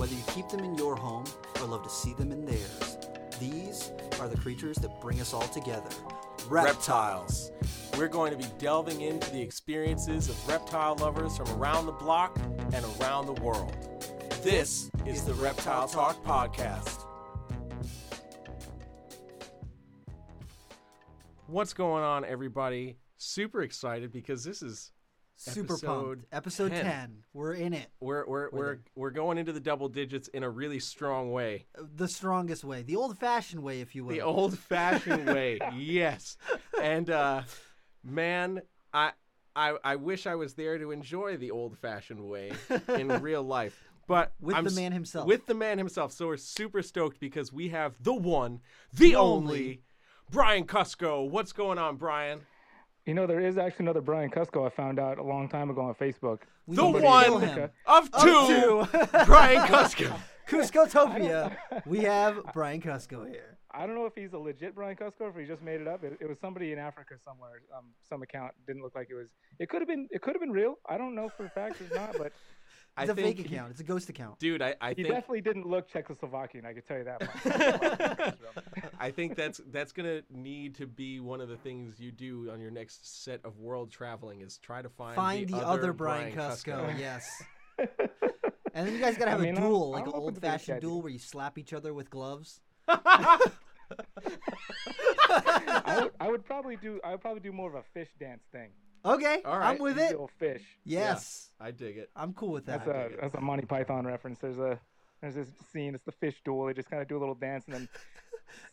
Whether you keep them in your home or love to see them in theirs, these are the creatures that bring us all together. Reptiles. We're going to be delving into the experiences of reptile lovers from around the block and around the world. This is the Reptile Talk Podcast. What's going on, everybody? Super excited because this is super pumped. Episode 10. We're in it. We're going into the double digits in a really strong way. The strongest way. The old-fashioned way, if you will. The old-fashioned way. Yes. And man, I wish I was there to enjoy the old-fashioned way in real life. But With the man himself. So we're super stoked because we have the one, the only Brian Cusco. What's going on, Brian? You know, there is actually another Brian Cusco I found out a long time ago on Facebook. The one of two Brian Cusco. Cuscotopia. We have Brian Cusco here. I don't know if he's a legit Brian Cusco or if he just made it up. It was somebody in Africa somewhere. Some account didn't look like it was. It could have been real. I don't know for a fact or not, but it's a fake account. It's a ghost account. Dude, I think he definitely didn't look Czechoslovakian, I can tell you that much. I think that's going to need to be one of the things you do on your next set of world traveling is try to find the other Brian Cusco. Yes. And then you guys got to have a duel, like an old-fashioned duel where you slap each other with gloves. I would probably do more of a fish dance thing. Okay, all right. I'm with it. Fish. Yes, yeah, I dig it. I'm cool with that. That's a Monty Python reference. There's this scene. It's the fish duel. They just kind of do a little dance and then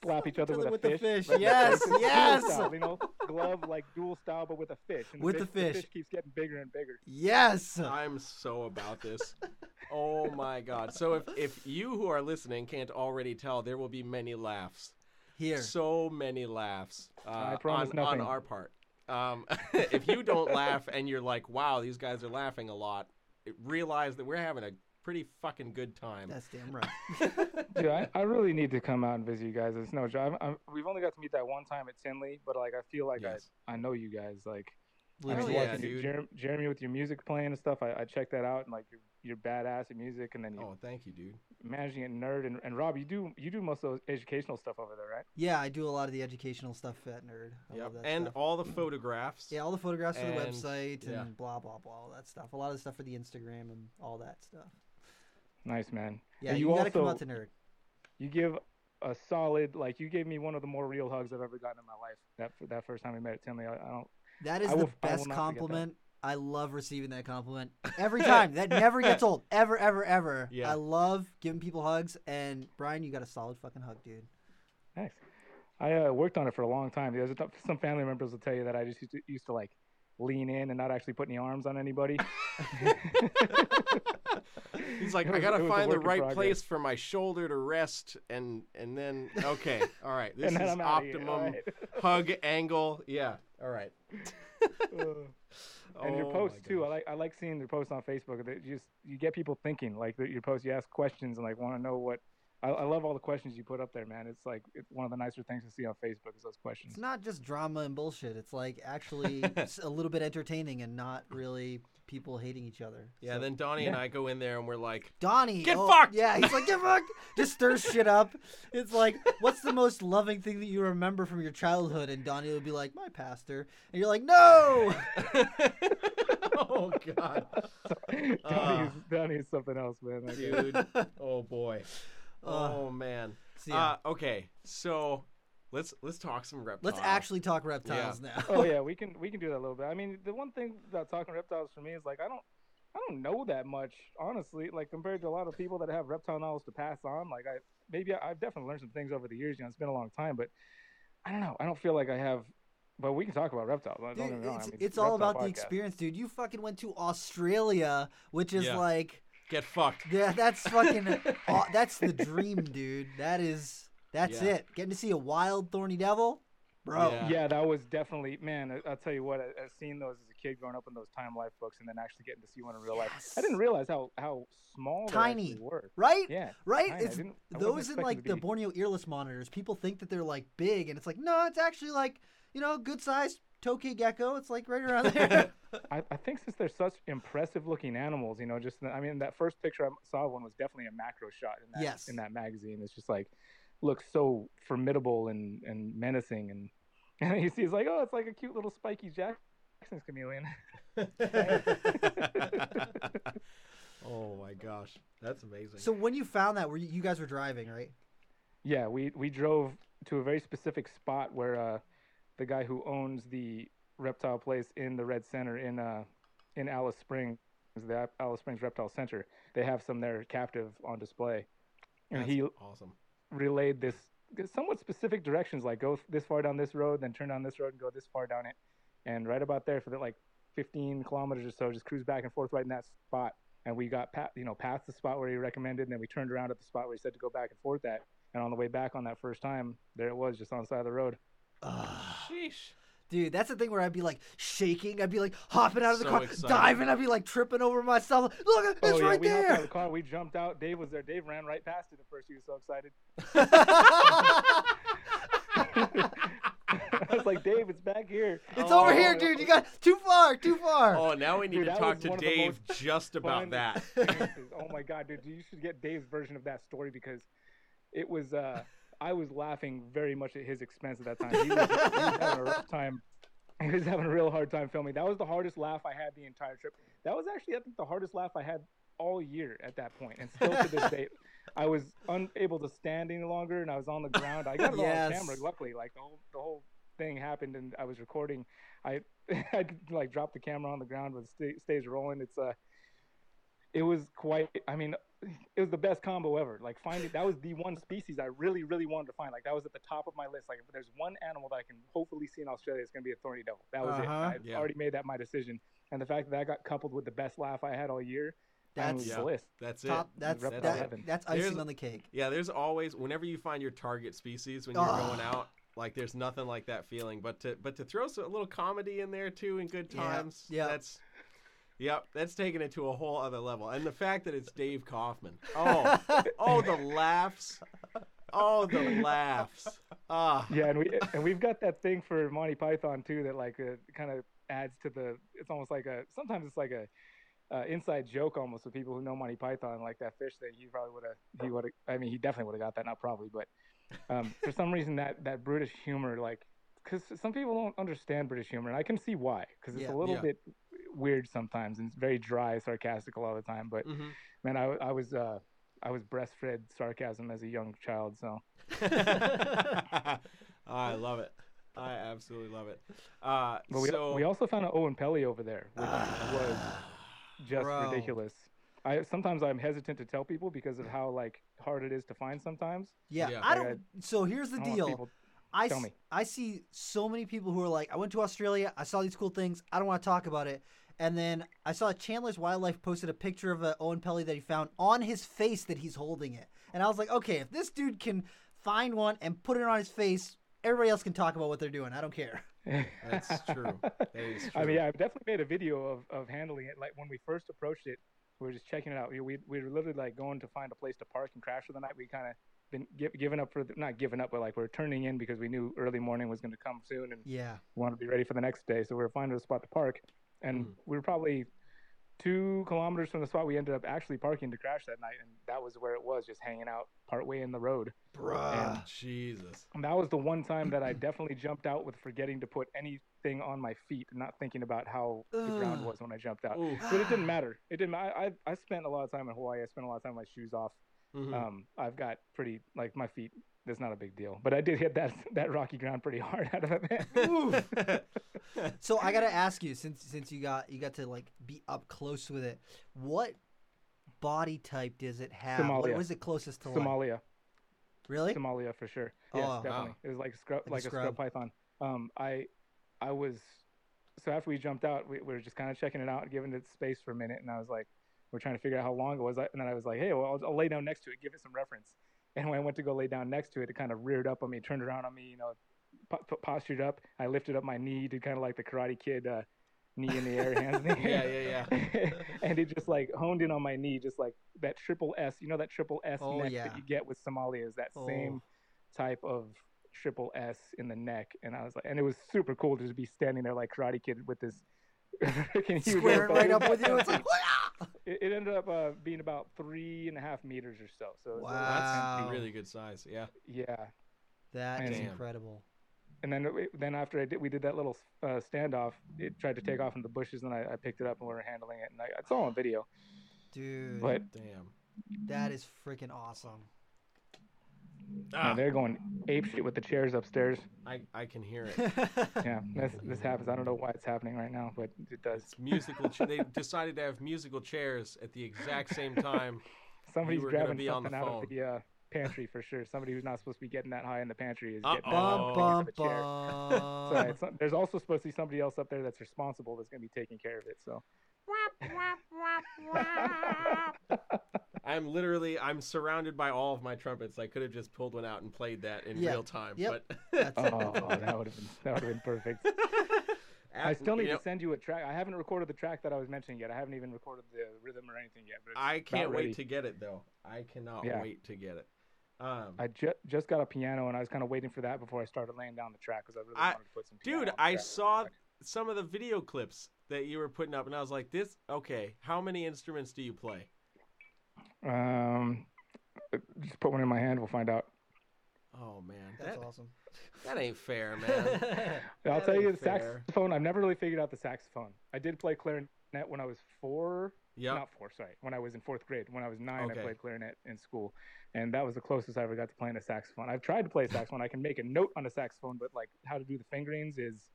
slap each other with a fish. Yes, yes. Style, glove like duel style, but with a fish. And the fish. The fish keeps getting bigger and bigger. Yes. I'm so about this. Oh my God. So if you who are listening can't already tell, there will be many laughs here. So many laughs. I promise nothing on our part. If you don't laugh and you're like, wow, these guys are laughing a lot, realize that we're having a pretty fucking good time. That's damn right. Dude, I really need to come out and visit you guys. It's no job. We've only got to meet that one time at Tinley, but like I feel like I know you guys. Like, I was watching Jeremy with your music playing and stuff. I checked that out and like your badass at music, and then thank you, dude. Managing at Nerd and Rob, you do most of the educational stuff over there, right? Yeah, I do a lot of the educational stuff at Nerd. I love that stuff. All the photographs. Yeah, all the photographs for the website and blah blah blah, all that stuff. A lot of the stuff for the Instagram and all that stuff. Nice, man. Yeah, you gotta come out to Nerd. You give a solid, like you gave me one of the more real hugs I've ever gotten in my life. That first time we met at Tinley, That is the best compliment. I love receiving that compliment every time. That never gets old. Ever, ever, ever. Yeah. I love giving people hugs. And Brian, you got a solid fucking hug, dude. Thanks. I worked on it for a long time. There's some family members will tell you that I just used to like lean in and not actually put any arms on anybody. He's like, I gotta find the right place for my shoulder to rest, and then okay, all right, this is optimum hug angle. Yeah, all right. And your posts too. I like seeing your posts on Facebook. That you get people thinking. Like your posts, you ask questions and like want to know what. I love all the questions you put up there, man. It's like one of the nicer things to see on Facebook is those questions. It's not just drama and bullshit. It's like actually it's a little bit entertaining and not really people hating each other. Yeah, so, then Donnie and I go in there and we're like, Donnie, get fucked! Yeah, he's like, get fucked! Just stirs shit up. It's like, what's the most loving thing that you remember from your childhood? And Donnie will be like, my pastor. And you're like, no! Oh, God. Donnie is something else, man. Dude, oh, boy. Oh man. So, yeah. Okay, so let's talk some reptiles. Let's actually talk reptiles now. Oh yeah, we can do that a little bit. I mean, the one thing about talking reptiles for me is like I don't know that much, honestly. Like compared to a lot of people that have reptile knowledge to pass on, like I've definitely learned some things over the years. You know, it's been a long time, but I don't know. I don't feel like I have. But we can talk about reptiles. Dude, don't get me wrong. I mean, it's all about the experience, dude. You fucking went to Australia, which is like. Get fucked. Yeah, that's fucking. That's the dream, dude. That's it. Getting to see a wild thorny devil, bro. Yeah, that was definitely, man. I'll tell you what. I've seen those as a kid growing up in those Time Life books, and then actually getting to see one in real life. I didn't realize how small, tiny, they were. Right? Yeah, right. Those in like the Borneo earless monitors. People think that they're like big, and it's like no, it's actually like good sized tokay gecko. It's like right around there. I think since they're such impressive looking animals, you know, just, I mean, that first picture I saw of one was definitely a macro shot in that, yes, in that magazine. It's just like, looks so formidable and menacing. And you see, it's like, oh, it's like a cute little spiky Jackson's chameleon. Oh my gosh, that's amazing. So when you found that, were you guys were driving, right? Yeah, we drove to a very specific spot where the guy who owns the reptile place in the Red Center in Alice Springs, the Alice Springs Reptile Center, they have some there captive on display, and that's awesome. Relayed this somewhat specific directions, like go this far down this road, then turn down this road and go this far down it, and right about there for the, like 15 kilometers or so, just cruise back and forth right in that spot. And we got past the spot where he recommended, and then we turned around at the spot where he said to go back and forth at. And on the way back on that first time, there it was, just on the side of the road. Sheesh. Dude, that's the thing where I'd be like shaking. I'd be like hopping out of the car, excited, diving. I'd be like tripping over myself. Look, it's right there. We hopped out of the car. We jumped out. Dave was there. Dave ran right past it at first. He was so excited. I was like, Dave, it's back here. It's over here, dude. You got too far. Oh, now we need to talk to Dave just about that. Oh, my God, dude. You should get Dave's version of that story, because it was I was laughing very much at his expense at that time. He was having a rough time. He was having a real hard time filming. That was the hardest laugh I had the entire trip. That was actually, I think, the hardest laugh I had all year at that point, and still to this day. I was unable to stand any longer, and I was on the ground. I got it on camera, luckily. Like the whole thing happened, and I was recording. I like dropped the camera on the ground, but it stays rolling. It was the best combo ever. Like finding that was the one species I really, really wanted to find. Like that was at the top of my list. Like if there's one animal that I can hopefully see in Australia, it's gonna be a thorny devil. That was it. I already made that my decision, and the fact that I got coupled with the best laugh I had all year. That's the list. That's it. That's icing on the cake. Yeah, there's always, whenever you find your target species when you're going out, like there's nothing like that feeling. But to throw a little comedy in there too and good times, that's taking it to a whole other level. And the fact that it's Dave Kaufman. Oh, the laughs. Ah. Yeah, and we've got that thing for Monty Python too that like kind of adds to the. It's almost like sometimes it's like a. Inside joke almost with people who know Monty Python, like that fish thing. He definitely would have got that, not probably, but for some reason that British humor, like, because some people don't understand British humor, and I can see why, because it's a little bit weird sometimes, and it's very dry, sarcastical all the time, but man, I was breastfed sarcasm as a young child, so I love it. I absolutely love it. But we also found an Owen Pelly over there, which was just ridiculous. Sometimes I'm hesitant to tell people because of how like hard it is to find sometimes. So here's the deal. I see so many people who are like, I went to Australia, I saw these cool things, I don't want to talk about it. And then I saw Chandler's Wildlife posted a picture of an Owen Pelly that he found on his face that he's holding it. And I was like, okay, if this dude can find one and put it on his face, everybody else can talk about what they're doing. I don't care. That's true. I mean, I've definitely made a video of handling it. Like when we first approached it, we were just checking it out. We were literally like going to find a place to park and crash for the night. We kind of been giving up not giving up, but like we're turning in because we knew early morning was going to come soon, and we wanted to be ready for the next day. So we were finding a spot to park, and we were probably 2 kilometers from the spot we ended up actually parking to crash that night, and that was where it was, just hanging out partway in the road. Jesus. And that was the one time that I definitely jumped out with forgetting to put anything on my feet and not thinking about how the ground was when I jumped out. But it didn't matter. I spent a lot of time in Hawaii. I spent a lot of time with my shoes off. I've got pretty, like, my feet, that's not a big deal. But I did hit that rocky ground pretty hard out of it. So I gotta ask you, since you got to like be up close with it, what body type does it have? Somalia. What was it closest to? Somalia. Like? Really? Somalia for sure. Oh, yes, definitely. Wow. It was like a scrub python. I was, so after we jumped out, we were just kind of checking it out, giving it space for a minute, and I was like, we're trying to figure out how long it was, and then I was like, hey, well, I'll lay down next to it, give it some reference. And when I went to go lay down next to it, it kind of reared up on me, turned around on me, you know, postured up. I lifted up my knee, did kind of like the Karate Kid knee in the air, hands in the air. Yeah. And it just like honed in on my knee, just like that triple S, you know, that triple S neck that you get with Somalia is that same type of triple S in the neck, and I was like, and it was super cool to be standing there like Karate Kid with this squaring right up with you. It's like, it ended up being about 3.5 meters or so. So wow, that's a really good size. Yeah, yeah, that's incredible. And then after we did that little standoff, it tried to take off in the bushes, and I picked it up and we were handling it, and it's all on video. Dude, but damn, that is freaking awesome. Ah. They're going apeshit with the chairs upstairs. I can hear it. Yeah, this happens. I don't know why it's happening right now, but it does. It's musical. They decided to have musical chairs at the exact same time. Somebody's grabbing something out of the pantry for sure. Somebody who's not supposed to be getting that high in the pantry is getting that high. So there's also supposed to be somebody else up there that's responsible that's going to be taking care of it. So. I'm surrounded by all of my trumpets. I could have just pulled one out and played that in real time. Yep. But that would have been perfect. I still need to send you a track. I haven't recorded the track that I was mentioning yet. I haven't even recorded the rhythm or anything yet. But I can't wait to get it though. I cannot wait to get it. I just got a piano, and I was kind of waiting for that before I started laying down the track because I really wanted to put some piano on the track. Saw some of the video clips that you were putting up, and I was like, "This okay? How many instruments do you play?" Just put one in my hand. We'll find out. Oh man, that's awesome. That ain't fair, man. I'll tell you, the saxophone. I've never really figured out the saxophone. I did play clarinet when I was when I was in fourth grade. When I was 9, I played clarinet in school, and that was the closest I ever got to playing a saxophone. I've tried to play a saxophone. I can make a note on a saxophone, but like how to do the fingerings is.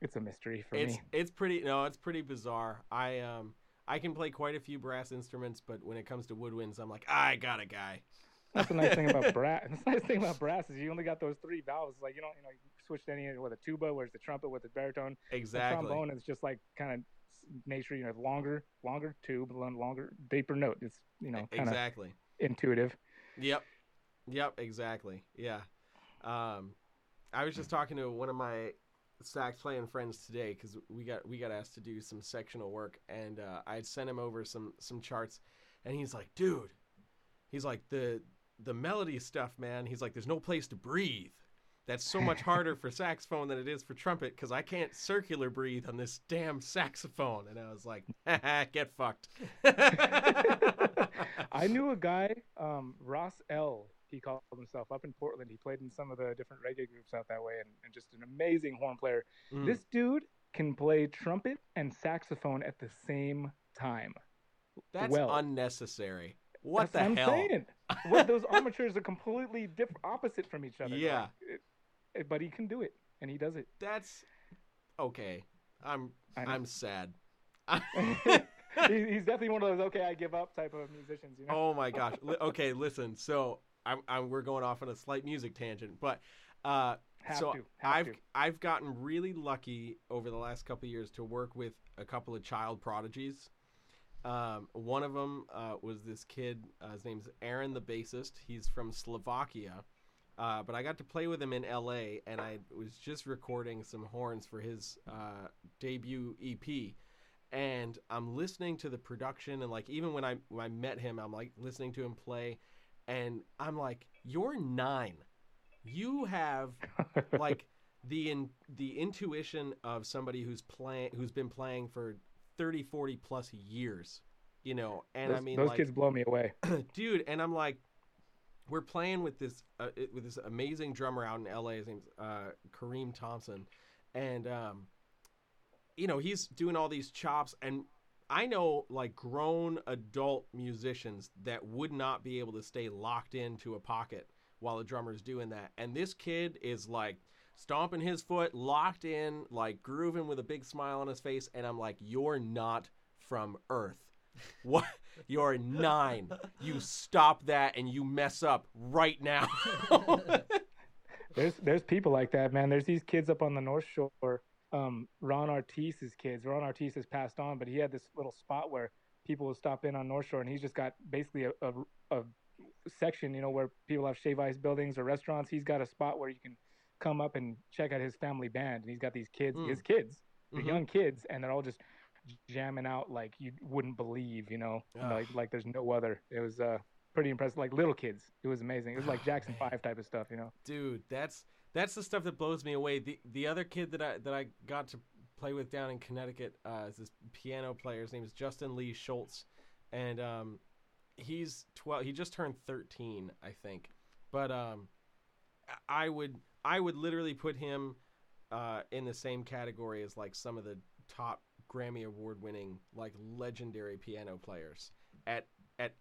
It's a mystery for me. It's pretty bizarre. I can play quite a few brass instruments, but when it comes to woodwinds, I'm like, I got a guy. That's the nice thing about brass. That's the nice thing about brass is you only got those three valves. Like you switch to any with a tuba, where's the trumpet with the baritone. Exactly. The trombone is just like kind of nature. Longer tube, longer deeper note. It's kind of intuitive. Yep. Exactly. Yeah. I was just talking to one of my sax playing friends today because we got asked to do some sectional work, and I'd sent him over some charts, and he's like, dude, the melody stuff, man, he's like, there's no place to breathe. That's so much harder for saxophone than it is for trumpet because I can't circular breathe on this damn saxophone. And I was like, get fucked. I knew a guy, Ross L. He called himself, up in Portland. He played in some of the different reggae groups out that way, and just an amazing horn player. Mm. This dude can play trumpet and saxophone at the same time. That's unnecessary. What the hell? I'm saying. Those armatures are completely opposite from each other. Yeah. Like, but he can do it, and he does it. That's okay. I'm sad. He's definitely one of those, okay, I give up type of musicians. Oh, my gosh. Okay, listen. So... we're going off on a slight music tangent, but I've gotten really lucky over the last couple of years to work with a couple of child prodigies. One of them was this kid. His name's Aaron, the bassist. He's from Slovakia, but I got to play with him in L.A., and I was just recording some horns for his debut EP. And I'm listening to the production, and like even when I met him, I'm like listening to him play. And I'm like, you're 9. You have like the intuition of somebody who's been playing for 30, 40 plus years, And those kids blow me away, dude. And I'm like, we're playing with this amazing drummer out in LA. His name's Kareem Thompson, and he's doing all these chops and. I know like grown adult musicians that would not be able to stay locked into a pocket while a drummer's doing that. And this kid is like stomping his foot, locked in, like grooving with a big smile on his face. And I'm like, you're not from Earth. What? You're 9. You stop that and you mess up right now. There's people like that, man. There's these kids up on the North Shore. Ron Artis's kids. Ron Artis has passed on, but he had this little spot where people would stop in on North Shore, and he's just got basically a section, where people have shave ice buildings or restaurants. He's got a spot where you can come up and check out his family band, and he's got these kids, his kids, the young kids, and they're all just jamming out like you wouldn't believe, like there's no other. It was pretty impressive. Like little kids, it was amazing. It was like Jackson 5 type of stuff, you know. Dude, that's the stuff that blows me away. The other kid that I got to play with down in Connecticut is this piano player. His name is Justin Lee Schultz, and he's 12. He just turned 13, I think. But I would literally put him in the same category as like some of the top Grammy Award winning like legendary piano players at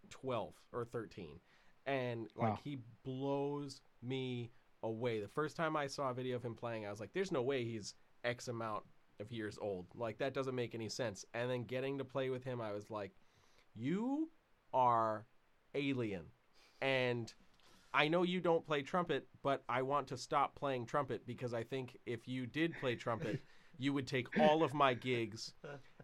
12 or 13, and like wow. He blows me away. The first time I saw a video of him playing, I was like, "There's no way he's X amount of years old. Like that doesn't make any sense." And then getting to play with him, I was like, "You are alien," and I know you don't play trumpet, but I want to stop playing trumpet because I think if you did play trumpet, you would take all of my gigs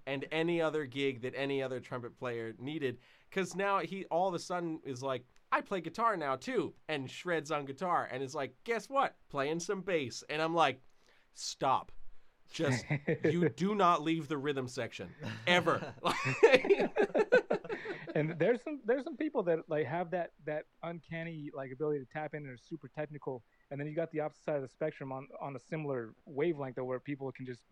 and any other gig that any other trumpet player needed. Because now he all of a sudden is like, I play guitar now too, and shreds on guitar. And is like, guess what? Playing some bass. And I'm like, stop. Just, you do not leave the rhythm section ever. And there's some people that like have that uncanny like ability to tap in and are super technical, and then you got the opposite side of the spectrum on a similar wavelength though, where people can just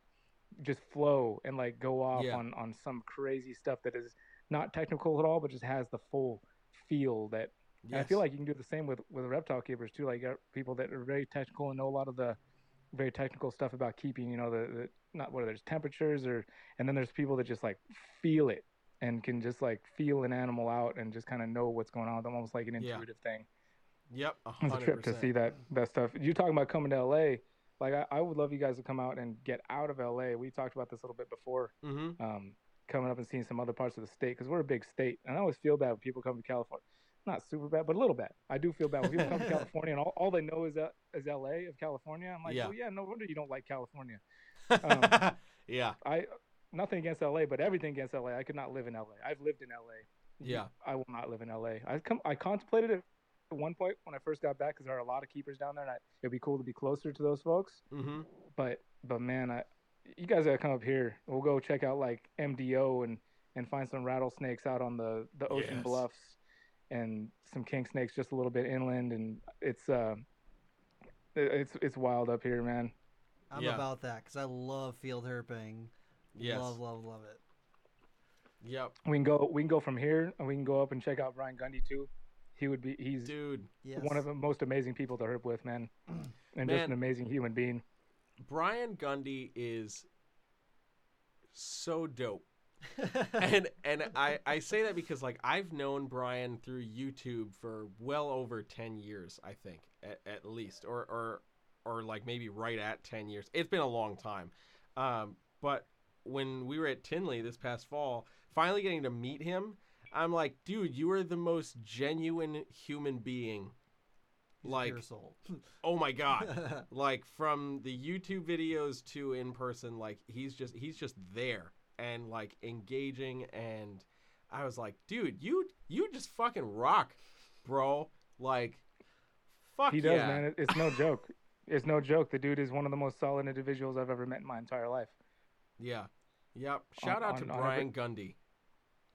flow and like go off on some crazy stuff that is not technical at all, but just has the full feel that. Yes. I feel like you can do the same with reptile keepers too, like people that are very technical and know a lot of the very technical stuff about keeping, you know, the not whether there's temperatures or, and then there's people that just like feel it. And can just like feel an animal out and just kind of know what's going on with them, almost like an intuitive thing. Yep, 100%. It's a trip to see that stuff. You're talking about coming to LA. Like I would love you guys to come out and get out of LA. We talked about this a little bit before, coming up and seeing some other parts of the state because we're a big state. And I always feel bad when people come to California. Not super bad, but a little bad. I do feel bad when people come to California and all they know is LA of California. I'm like, no wonder you don't like California. Nothing against LA, but everything against LA. I could not live in LA. I've lived in LA. Yeah. I will not live in LA. I contemplated it at one point when I first got back because there are a lot of keepers down there, and it'd be cool to be closer to those folks. Mm-hmm. But man, you guys gotta come up here. We'll go check out like MDO and find some rattlesnakes out on the ocean bluffs and some king snakes just a little bit inland, and it's wild up here, man. I'm about that because I love field herping. Yes. Love it. Yep. We can go from here and we can go up and check out Brian Gundy too. He's dude, yes. One of the most amazing people to herp with, man. And just an amazing human being. Brian Gundy is so dope. and I say that because like I've known Brian through YouTube for well over 10 years, I think, at least or like maybe right at 10 years. It's been a long time. But when we were at Tinley this past fall, finally getting to meet him, I'm like, dude, you are the most genuine human being. Like, pure soul. Oh my God. Like from the YouTube videos to in person, like he's just there and like engaging. And I was like, dude, you just fucking rock, bro. Like, fuck he does, man. It's no joke. It's no joke. The dude is one of the most solid individuals I've ever met in my entire life. Yeah. Yep. Shout out to Brian Gundy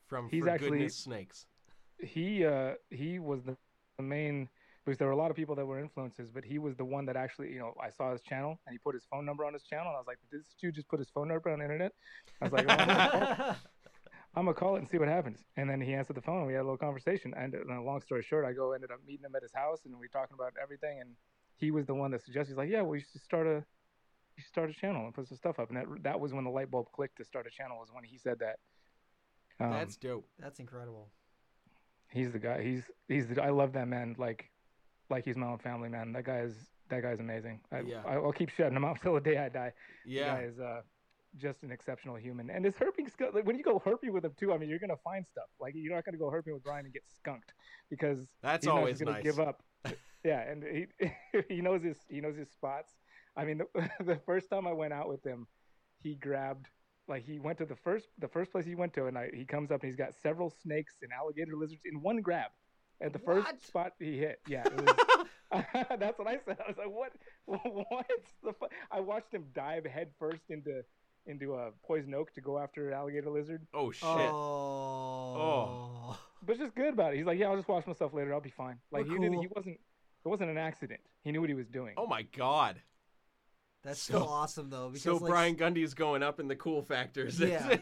from For Goodness Snakes. He was the main, because there were a lot of people that were influences, but he was the one that actually, you know, I saw his channel and he put his phone number on his channel. And I was like, did this dude just put his phone number on the internet? I was like, well, I'm going to call it and see what happens. And then he answered the phone and we had a little conversation. And long story short, ended up meeting him at his house and we were talking about everything. And he was the one that suggested, he's like, yeah, we should start a channel and put some stuff up. And that was when the light bulb clicked to start a channel, was when he said that. That's dope. That's incredible. He's the guy. I love that man. Like he's my own family, man. That guy's amazing. I'll keep shutting him out till the day I die. Yeah. The guy is just an exceptional human. And his herping, like, when you go herping with him too, I mean, you're going to find stuff. Like you're not going to go herping with Brian and get skunked because that's always nice. Give up. Yeah. And he knows his spots. I mean, the first time I went out with him, he went to the first place he went to, and he comes up and he's got several snakes and alligator lizards in one grab at the first spot he hit. Yeah, that's what I said. I was like, what? I watched him dive headfirst into a poison oak to go after an alligator lizard. Oh shit! Oh, but just good about it. He's like, yeah, I'll just wash myself later. I'll be fine. Like it wasn't an accident. He knew what he was doing. Oh my God. That's so awesome though. Because, so Brian Gundy is going up in the cool factors. Yeah.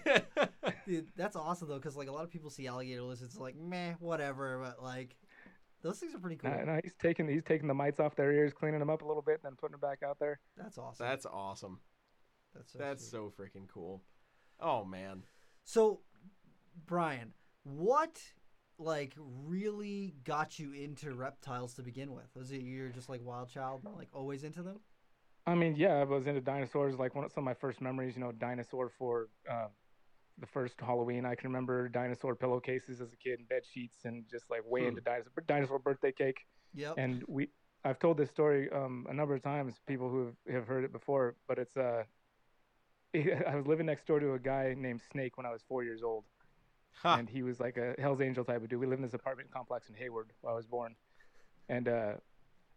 Dude, that's awesome though. Cause like a lot of people see alligator lizards like, meh, whatever. But like those things are pretty cool. No, he's taking the mites off their ears, cleaning them up a little bit and then putting them back out there. That's awesome. That's awesome. That's so freaking cool. Oh man. So Brian, what like really got you into reptiles to begin with? Was it you're just like wild child, like always into them? I mean, yeah, I was into dinosaurs. Like some of my first memories, you know, dinosaur for the first Halloween. I can remember dinosaur pillowcases as a kid and bed sheets, and just like way into dinosaur birthday cake. Yep. And I've told this story a number of times. People who have heard it before, but it's I was living next door to a guy named Snake when I was 4 years old. Huh. And he was like a Hell's Angel type of dude. We lived in this apartment complex in Hayward where I was born. And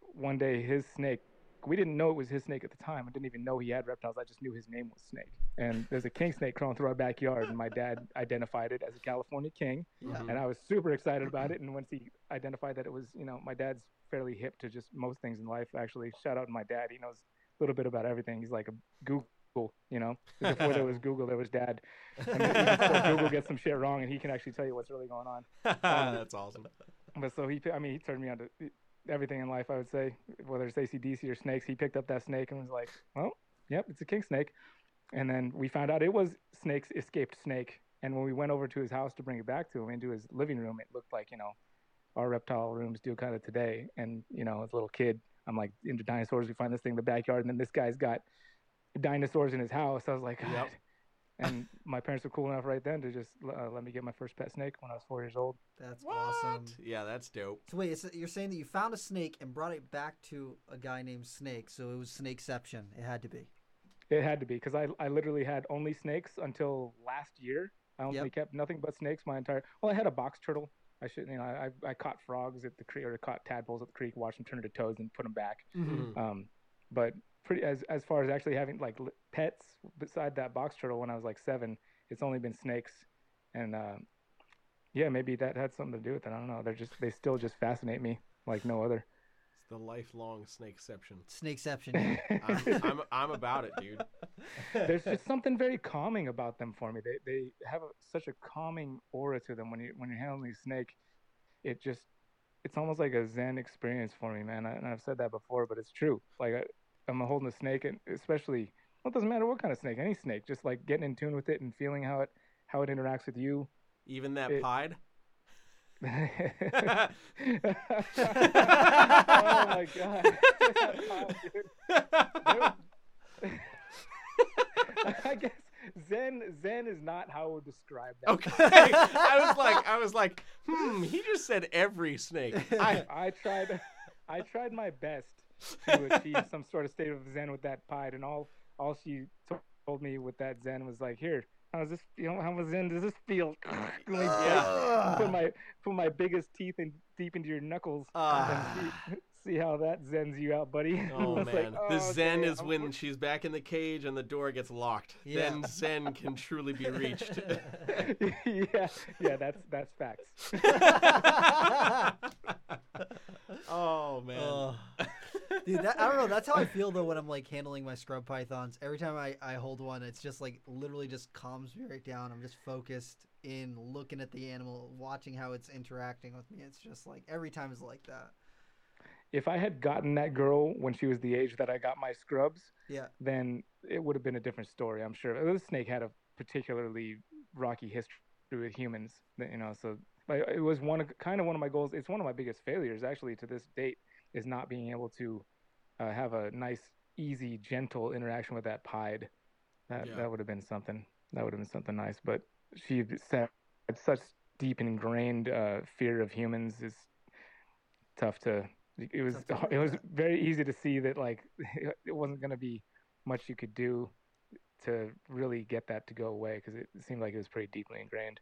one day his snake, we didn't know it was his snake at the time. I didn't even know he had reptiles. I just knew his name was Snake. And there's a king snake crawling through our backyard. And my dad identified it as a California king. Yeah. And I was super excited about it. And once he identified that it was, you know, my dad's fairly hip to just most things in life, actually. Shout out to my dad. He knows a little bit about everything. He's like a Google, you know, before there was Google, there was Dad. And before Google gets some shit wrong, and he can actually tell you what's really going on. That's awesome. But so he turned me on to everything in life, I would say, whether it's ACDC or snakes. He picked up that snake and was like, well, yep, it's a king snake. And then we found out it was Snake's escaped snake. And when we went over to his house to bring it back to him into his living room, it looked like, you know, our reptile rooms do kind of today. And, you know, as a little kid, I'm like into dinosaurs. We find this thing in the backyard, and then this guy's got dinosaurs in his house. I was like, God. Yep. And my parents were cool enough right then to just let me get my first pet snake when I was 4 years old. That's awesome. Yeah, that's dope. So wait, you're saying that you found a snake and brought it back to a guy named Snake, so it was Snakeception. It had to be. It had to be, because I literally had only snakes until last year. I only kept nothing but snakes my entire – well, I had a box turtle. I caught frogs at the creek, or caught tadpoles at the creek, watched them turn into toads and put them back. Mm-hmm. But – as far as actually having like pets beside that box turtle when I was like 7, it's only been snakes, and maybe that had something to do with it. I don't know. They still just fascinate me like no other. It's the lifelong Snakeception. Snakeception. I'm about it, dude. There's just something very calming about them for me. They have such a calming aura to them when you're handling a snake. It's almost like a Zen experience for me, man. And I've said that before, but it's true. Like I'm holding a snake, and especially, well, it doesn't matter what kind of snake, any snake, just like getting in tune with it and feeling how it interacts with you. Even that pied? Oh my God. I guess Zen is not how I would describe that. Okay. I was like, he just said every snake. I tried my best to achieve some sort of state of Zen with that pied, and all she told me with that Zen was like, "Here, how's this? You know, how Zen does this feel?" Put my biggest teeth in deep into your knuckles and see how that Zens you out, buddy. Oh man, like, the Zen is when she's back in the cage and the door gets locked. Yeah. Then Zen can truly be reached. yeah, that's facts. Oh man. Dude, I don't know. That's how I feel, though, when I'm, like, handling my scrub pythons. Every time I hold one, it's just, like, literally just calms me right down. I'm just focused in looking at the animal, watching how it's interacting with me. It's just, like, every time is like that. If I had gotten that girl when she was the age that I got my scrubs, then it would have been a different story, I'm sure. This snake had a particularly rocky history with humans, you know, so it was one of my goals. It's one of my biggest failures, actually, to this date, is not being able to have a nice, easy, gentle interaction with that pied. That would have been something. That would have been something nice. But she had such deep ingrained fear of humans. It's tough to. It was very easy to see that like it wasn't going to be much you could do to really get that to go away, because it seemed like it was pretty deeply ingrained.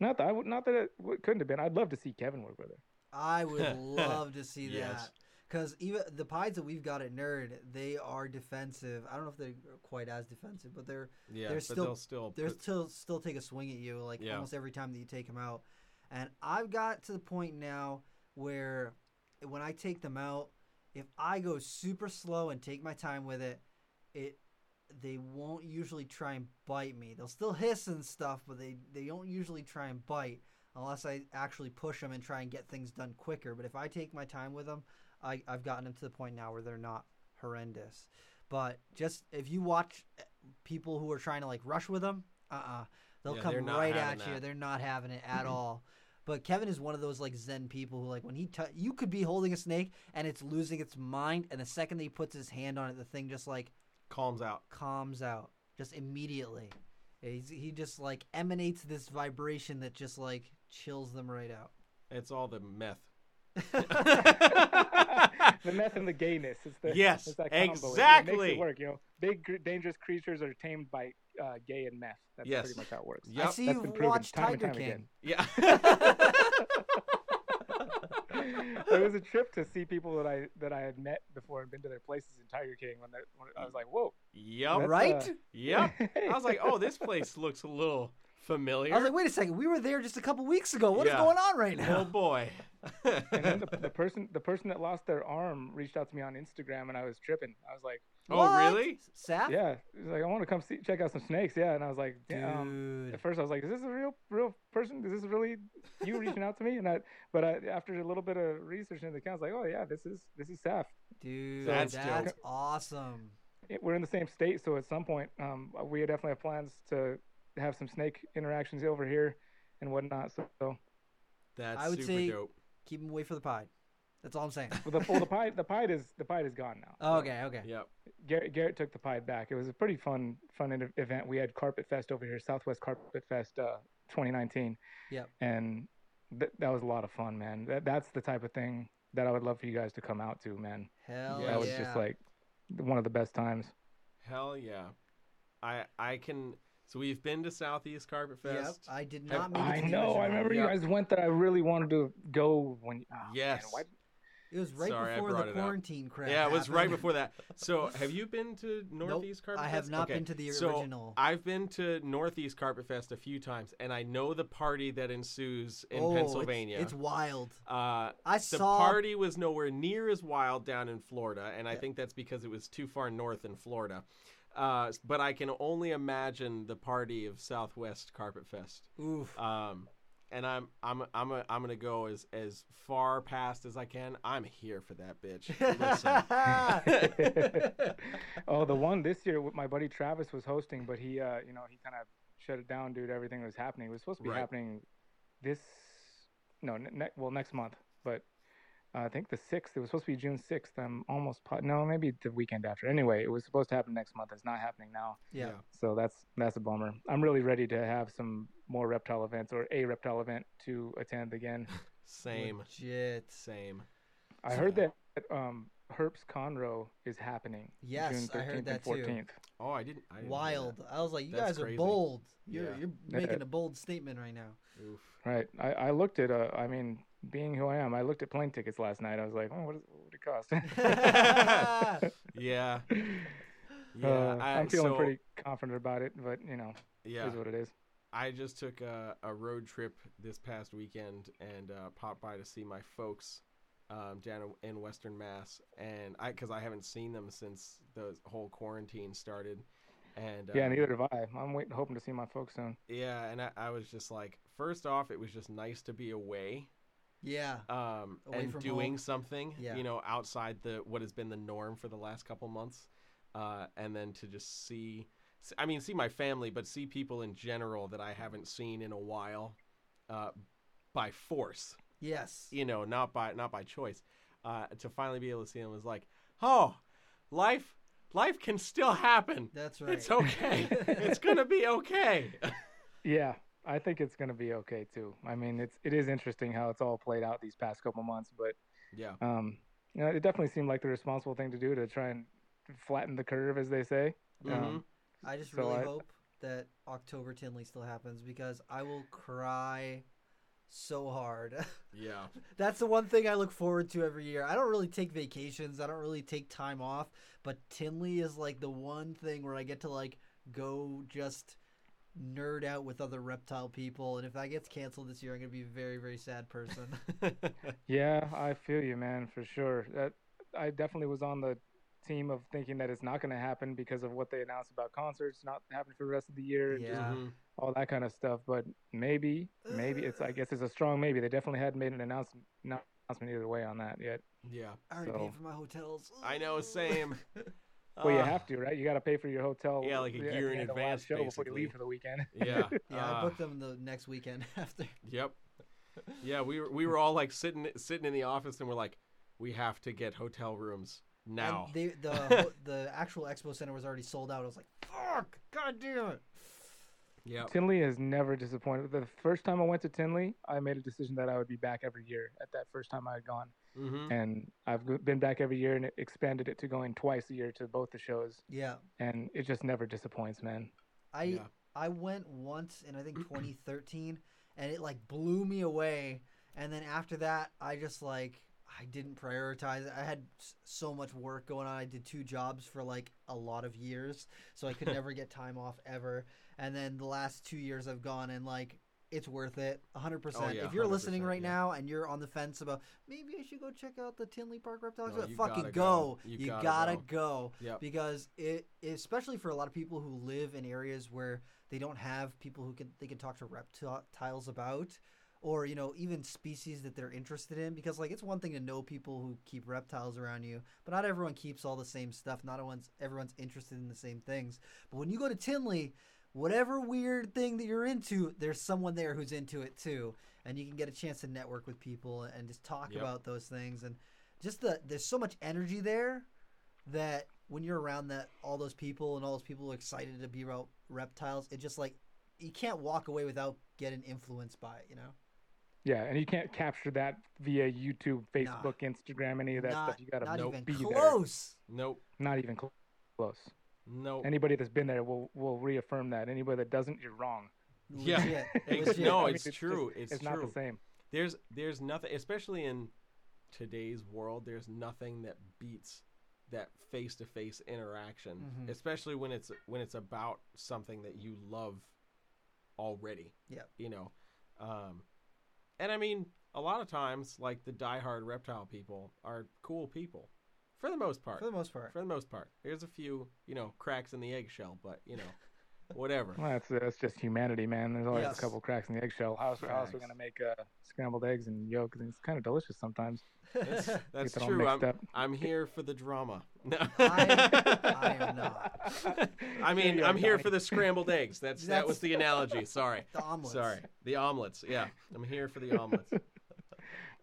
Not that it couldn't have been. I'd love to see Kevin work with her. I would love to see that. Because even the pieds that we've got at Nerd, they are defensive. I don't know if they're quite as defensive, but they're still take a swing at you, like almost every time that you take them out. And I've got to the point now where when I take them out, if I go super slow and take my time with it, they won't usually try and bite me. They'll still hiss and stuff, but they don't usually try and bite unless I actually push them and try and get things done quicker. But if I take my time with them, I've gotten them to the point now where they're not horrendous. But just if you watch people who are trying to like rush with them, they'll come right at you. They're not having it at all. But Kevin is one of those like Zen people who like when he you could be holding a snake and it's losing its mind, and the second that he puts his hand on it, the thing just like calms out just immediately. He just like emanates this vibration that just like chills them right out. It's all the meth. The meth and the gayness. It's that combo. Exactly. It makes it work, you know. Big dangerous creatures are tamed by gay and meth. That's pretty much how it works. Yep. I see you've watched Tiger King. Yeah. It was a trip to see people that I had met before and been to their places in Tiger King when I was like, whoa. Yep. Right? Yep. I was like, oh, this place looks a little familiar. I was like, wait a second, we were there just a couple weeks ago. What is going on right now? Oh boy. And then the person that lost their arm reached out to me on Instagram, and I was tripping. I was like, oh really? Saf? Yeah. He's like, I want to come check out some snakes. Yeah. And I was like, dude. At first I was like, is this a real person? Is this really you reaching out to me? And but after a little bit of research into the account, I was like, oh yeah, this is Saf. Dude, so that's awesome. We're in the same state, so at some point, we definitely have plans to have some snake interactions over here and whatnot. So that's I would super say dope. Keep them away for the pied. That's all I'm saying. Well, the pied is gone now. Oh, okay. Yep. Garrett took the pied back. It was a pretty fun event. We had Carpet Fest over here, Southwest Carpet Fest 2019. Yep. And that was a lot of fun, man. That's the type of thing that I would love for you guys to come out to, man. Hell yeah. That was just like one of the best times. Hell yeah. I can. So we've been to Southeast Carpet Fest. Yep, I did not. I remember you guys went there. I really wanted to go when. Oh, yes. Man, it was right before the quarantine crap. Yeah, it was right before that. So have you been to Northeast Carpet Fest? I have not been to the original. So I've been to Northeast Carpet Fest a few times, and I know the party that ensues in Pennsylvania. It's wild. The party was nowhere near as wild down in Florida, and I think that's because it was too far north in Florida. But I can only imagine the party of Southwest Carpet Fest. Oof. And I'm gonna go as far past as I can. I'm here for that bitch. Listen. Oh, the one this year, my buddy Travis was hosting, but he, he kind of shut it down, dude. Everything was happening. It was supposed to be happening next month, but. I think the 6th. It was supposed to be June 6th. I'm almost maybe the weekend after. Anyway, it was supposed to happen next month. It's not happening now. Yeah. So that's a bummer. I'm really ready to have some more reptile events or a reptile event to attend again. Same. Legit. Same. I heard that Herps Conroe is happening. Yes, June 13th I heard that and 14th. Too. Oh, I didn't wild. I was like, you that's guys crazy. Are bold. You're making a bold statement right now. Oof. Right. I looked at being who I am, I looked at plane tickets last night. I was like, what would it cost? Yeah. Yeah. I'm feeling pretty confident about it, but, it is what it is. I just took a road trip this past weekend and popped by to see my folks down in Western Mass, and because I haven't seen them since the whole quarantine started. And neither have I. I'm hoping to see my folks soon. Yeah, and I was just like, first off, it was just nice to be away. Yeah. And doing home. Something, outside what has been the norm for the last couple months. And then to just see my family, but see people in general that I haven't seen in a while, by force. Yes. Not by choice, to finally be able to see them was like, oh, life can still happen. That's right. It's okay. It's going to be okay. Yeah. I think it's going to be okay too. I mean, it is interesting how it's all played out these past couple months, but it definitely seemed like the responsible thing to do to try and flatten the curve, as they say. Mm-hmm. I just hope that October Tinley still happens, because I will cry so hard. Yeah. That's the one thing I look forward to every year. I don't really take vacations. I don't really take time off, but Tinley is like the one thing where I get to like go just nerd out with other reptile people, and if that gets canceled this year, I'm gonna be a very, very sad person. Yeah, I feel you, man, for sure. That I definitely was on the team of thinking that it's not going to happen because of what they announced about concerts not happening for the rest of the year, and just all that kind of stuff. But maybe it's, I guess it's a strong maybe. They definitely hadn't made an announcement either way on that yet. Yeah, I already paid for my hotels. I know, same. Well, you have to, right? You got to pay for your hotel. Yeah, like a year in advance, show before you leave for the weekend. Yeah, I booked them the next weekend after. Yep. Yeah, we were all like sitting in the office, and we're like, we have to get hotel rooms now. And the actual expo center was already sold out. I was like, fuck, god damn it. Yeah, Tinley has never disappointed. The first time I went to Tinley, I made a decision that I would be back every year. At that first time I had gone, and I've been back every year, and it expanded it to going twice a year to both the shows. Yeah, and it just never disappoints, man. I went once in I think 2013, and it like blew me away. And then after that, I just like, I didn't prioritize. I had so much work going on. I did two jobs for like a lot of years, so I could never get time off ever. And then the last 2 years I've gone, and like, it's worth it 100%. If you're listening right now and you're on the fence about maybe I should go check out the Tinley Park Reptiles, fucking go. You gotta go. Yep. Because it, especially for a lot of people who live in areas where they don't have people who they can talk to reptiles about, or, you know, even species that they're interested in. Because, like, it's one thing to know people who keep reptiles around you, but not everyone keeps all the same stuff. Not everyone's interested in the same things. But when you go to Tinley, whatever weird thing that you're into, there's someone there who's into it too. And you can get a chance to network with people and just talk about those things. And just there's so much energy there that when you're around all those people are excited to be about reptiles, it just, like, you can't walk away without getting influenced by it, you know? Yeah, and you can't capture that via YouTube, Facebook, Instagram, any of that stuff. You gotta be there. Not even close. Nope. Not even close. Nope. Anybody that's been there will reaffirm that. Anybody that doesn't, you're wrong. Yeah. No, it's true. It's not the same. There's nothing, especially in today's world. There's nothing that beats that face-to-face interaction, especially when it's about something that you love already. Yeah. You know. And I mean, a lot of times, like, the diehard reptile people are cool people, for the most part. There's a few, you know, cracks in the eggshell, but, you know, whatever. Well, that's just humanity, man. There's always a couple cracks in the eggshell. How else we're gonna make scrambled eggs and yolk? And it's kind of delicious sometimes. That's true. I'm here for the drama. No, I am not. I mean, I'm here for the scrambled eggs. That was the analogy. Sorry. The omelets. Yeah, I'm here for the omelets.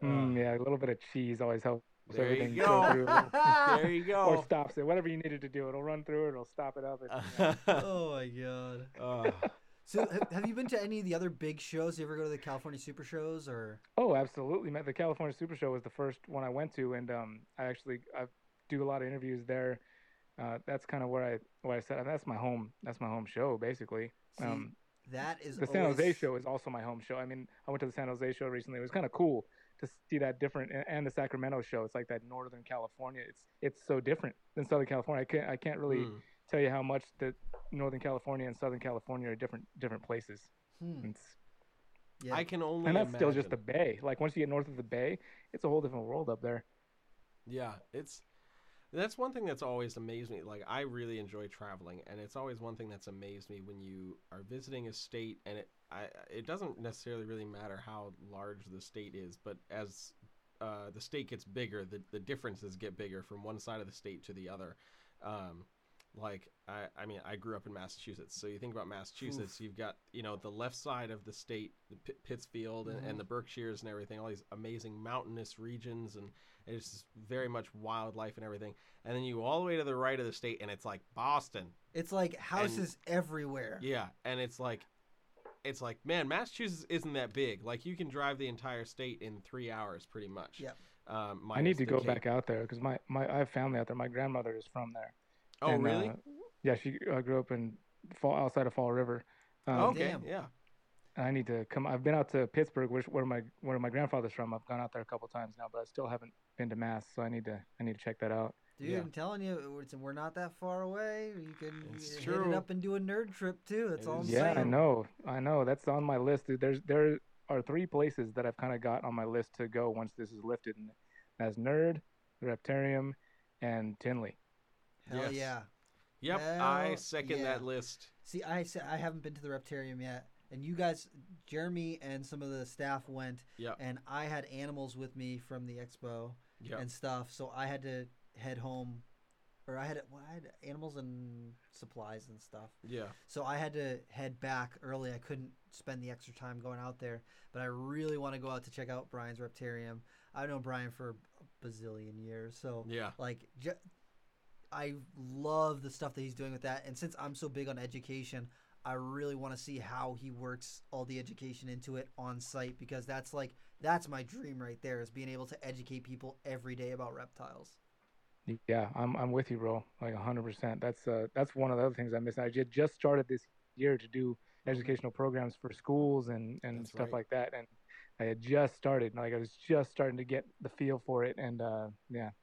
Yeah, a little bit of cheese always helps. There you go. Or stops it. Whatever you needed to do, it'll run through. It'll stop it up. Oh my god. So, have you been to any of the other big shows? You ever go to the California Super Shows or? Oh, absolutely. The California Super Show was the first one I went to, and I do a lot of interviews there. That's kind of where I said that's my home. That's my home show, basically. See, that is the San Jose show is also my home show. I mean, I went to the San Jose show recently. It was kind of cool to see that different, and the Sacramento show. It's like that Northern California. It's so different than Southern California. I can't really tell you how much that Northern California and Southern California are different places. Yeah. I can only, and that's still just the Bay. Like, once you get north of the Bay, it's a whole different world up there. Yeah, that's one thing that's always amazed me. Like, I really enjoy traveling, and it's always one thing that's amazed me when you are visiting a state, and it doesn't necessarily really matter how large the state is, but as the state gets bigger, the differences get bigger from one side of the state to the other. Like, I mean, I grew up in Massachusetts, so you think about Massachusetts, you've got, you know, the left side of the state, the Pittsfield and the Berkshires and everything, all these amazing mountainous regions, and it's very much wildlife and everything. And then you all the way to the right of the state, and it's like Boston. It's like houses everywhere. Yeah, and it's like, man, Massachusetts isn't that big. Like, you can drive the entire state in 3 hours, pretty much. Yeah. I need to go back out there because I have family out there. My grandmother is from there. Oh, and, really? Yeah, she grew up in outside of Fall River. Damn. Yeah. I need to come. I've been out to Pittsburgh, where my grandfather's from. I've gone out there a couple times now, but I still haven't been to Mass, so I need to check that out. Dude, yeah. I'm telling you, we're not that far away. You can hit it up and do a nerd trip, too. That's all I'm saying. Yeah, I know. That's on my list, dude. There are three places that I've kind of got on my list to go once this is lifted. And that's Nerd, the Reptarium, and Tinley. Hell yes. Yeah. Yep, hell I second that list. See, I haven't been to the Reptarium yet. And you guys, Jeremy and some of the staff went. Yep. And I had animals with me from the expo and stuff. So I had to head home, or I had animals and supplies and stuff. Yeah. So I had to head back early. I couldn't spend the extra time going out there. But I really want to go out to check out Brian's Reptarium. I've known Brian for a bazillion years. So, I love the stuff that he's doing with that. And since I'm so big on education, I really want to see how he works all the education into it on site, because that's my dream right there, is being able to educate people every day about reptiles. Yeah, I'm with you, bro. Like 100%. That's one of the other things I miss. I just started this year to do educational programs for schools and stuff like that. And I had just started. Like I was just starting to get the feel for it. And then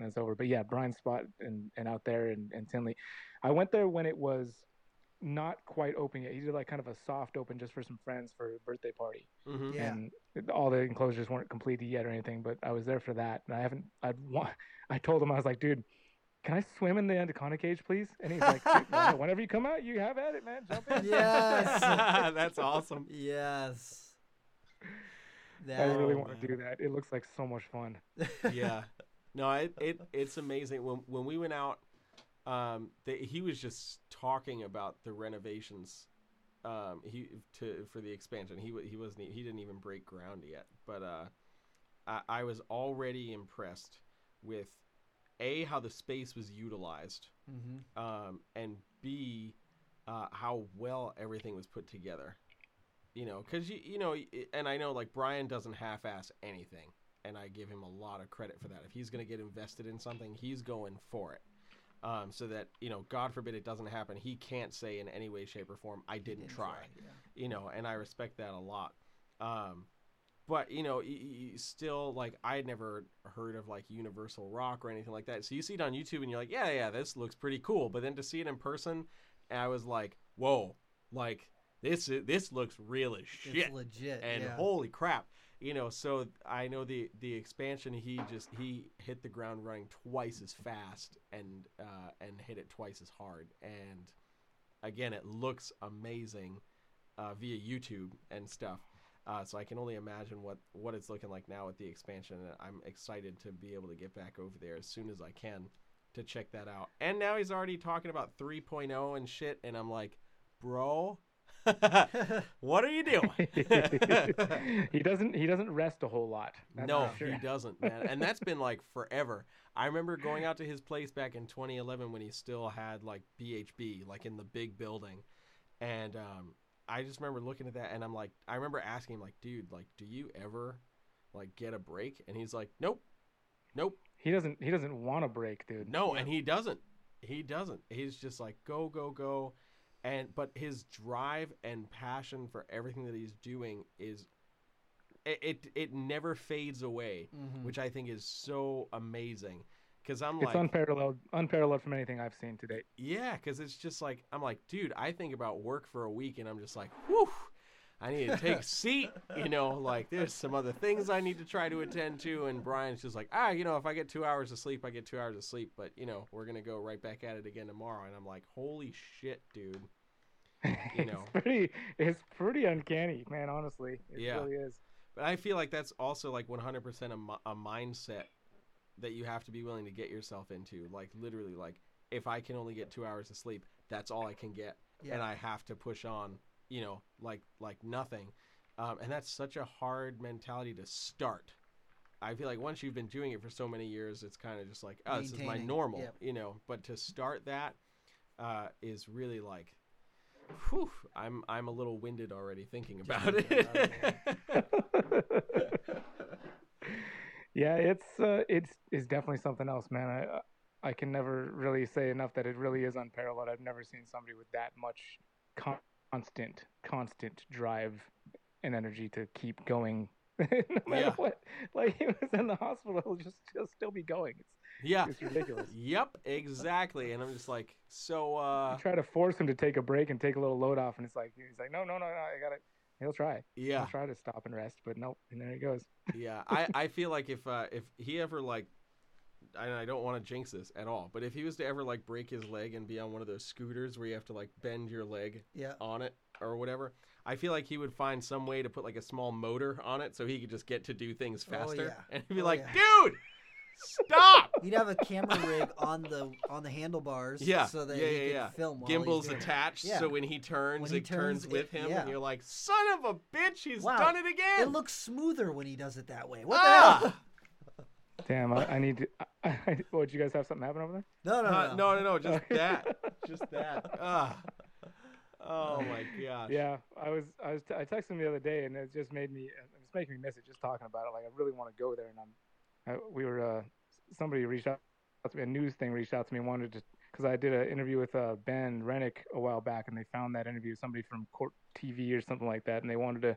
it's over. But yeah, Brian's spot and out there and Tinley. I went there when it was not quite open yet. He did like kind of a soft open just for some friends for a birthday party. Mm-hmm. Yeah. And all the enclosures weren't completed yet or anything, but I was there for that. And I told him, I was like, dude, can I swim in the anaconda cage, please? And he's like, whenever you come out, you have at it, man. Jump in. Yes. That's awesome. Yes. I really want to do that. It looks like so much fun. Yeah. No, it's amazing. When we went out, he was just talking about the renovations for the expansion. He didn't even break ground yet, but I was already impressed with how the space was utilized, and b how well everything was put together. You know, because and I know like Brian doesn't half-ass anything, and I give him a lot of credit for that. If he's going to get invested in something, he's going for it. So that, God forbid it doesn't happen, he can't say in any way, shape, or form, I didn't try. Yeah. And I respect that a lot. But, still, I had never heard of, Universal Rock or anything like that. So you see it on YouTube and you're like, yeah, this looks pretty cool. But then to see it in person, I was like, whoa, this looks real as shit. It's legit, and holy crap. So I know the expansion, he hit the ground running twice as fast and hit it twice as hard. And again, it looks amazing via YouTube and stuff. So I can only imagine what it's looking like now with the expansion. And I'm excited to be able to get back over there as soon as I can to check that out. And now he's already talking about 3.0 and shit. And I'm like, bro, what are you doing? He doesn't rest a whole lot. He doesn't, man. And that's been forever. I remember going out to his place back in 2011 when he still had BHB in the big building, and I just remember looking at that and I'm like, I remember asking him dude, do you ever get a break? And he's like, nope. He doesn't want a break, dude. No, and he doesn't. He's just go. But his drive and passion for everything that he's doing is it never fades away, which I think is so amazing. Because it's unparalleled from anything I've seen to date. Yeah, because it's just I'm like, dude, I think about work for a week and I'm just like, whew, I need to take a seat. There's some other things I need to try to attend to. And Brian's just like, if I get 2 hours of sleep, I get 2 hours of sleep. But, we're going to go right back at it again tomorrow. And I'm like, holy shit, dude. It's pretty uncanny, man, honestly. It really is. But I feel like that's also 100% a mindset that you have to be willing to get yourself into. Literally, if I can only get 2 hours of sleep, that's all I can get. Yeah. And I have to push on. Nothing. And that's such a hard mentality to start. I feel like once you've been doing it for so many years, it's kind of just this is my normal, but to start that is really whew, I'm a little winded already thinking about it. Yeah, it's definitely something else, man. I can never really say enough that it really is unparalleled. I've never seen somebody with that much constant drive and energy to keep going no matter what. Like, he was in the hospital, he'll just still be going. It's ridiculous. Yep, exactly. And I'm just like, so... You try to force him to take a break and take a little load off, and it's like, he's like, no, I got it. He'll try. Yeah. He'll try to stop and rest, but nope, and there he goes. Yeah, I feel like if he ever, like, and I don't want to jinx this at all, but if he was to ever, like, break his leg and be on one of those scooters where you have to, like, bend your leg on it or whatever, I feel like he would find some way to put, like, a small motor on it so he could just get to do things faster. And he'd be dude, stop! He'd have a camera rig on the handlebars so that he could film while Gimbal's he's doing attached, so when he turns, it turns with him, and you're like, son of a bitch, he's done it again! It looks smoother when he does it that way. What the hell? Damn, I need to... Oh, did you guys have something happen over there? No, just that. Oh, my gosh. Yeah, I texted him the other day, and it just made me... It's making me miss it just talking about it. Like, I really want to go there, and somebody reached out to me, a news thing reached out to me and wanted to... Because I did an interview with Ben Rennick a while back, and they found that interview with somebody from Court TV or something like that, and they wanted to...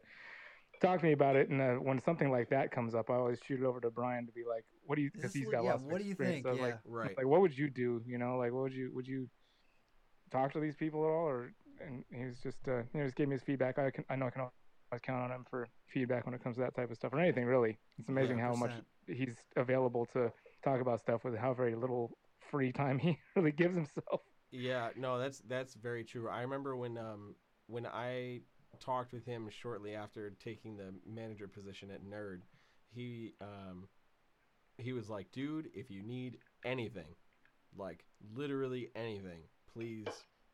talk to me about it, and when something like that comes up, I always shoot it over to Brian to be like, "What do you?" Because he's got lots of experience. What do you think? So yeah. Like, what would you do? You know, like, what would you talk to these people at all? Or and he was just, just gave me his feedback. I know I can always count on him for feedback when it comes to that type of stuff or anything really. It's amazing 100%. How much he's available to talk about stuff with how very little free time he really gives himself. Yeah, no, that's very true. I remember when I talked with him shortly after taking the manager position at Nerd, he was like, dude, if you need anything, like literally anything, please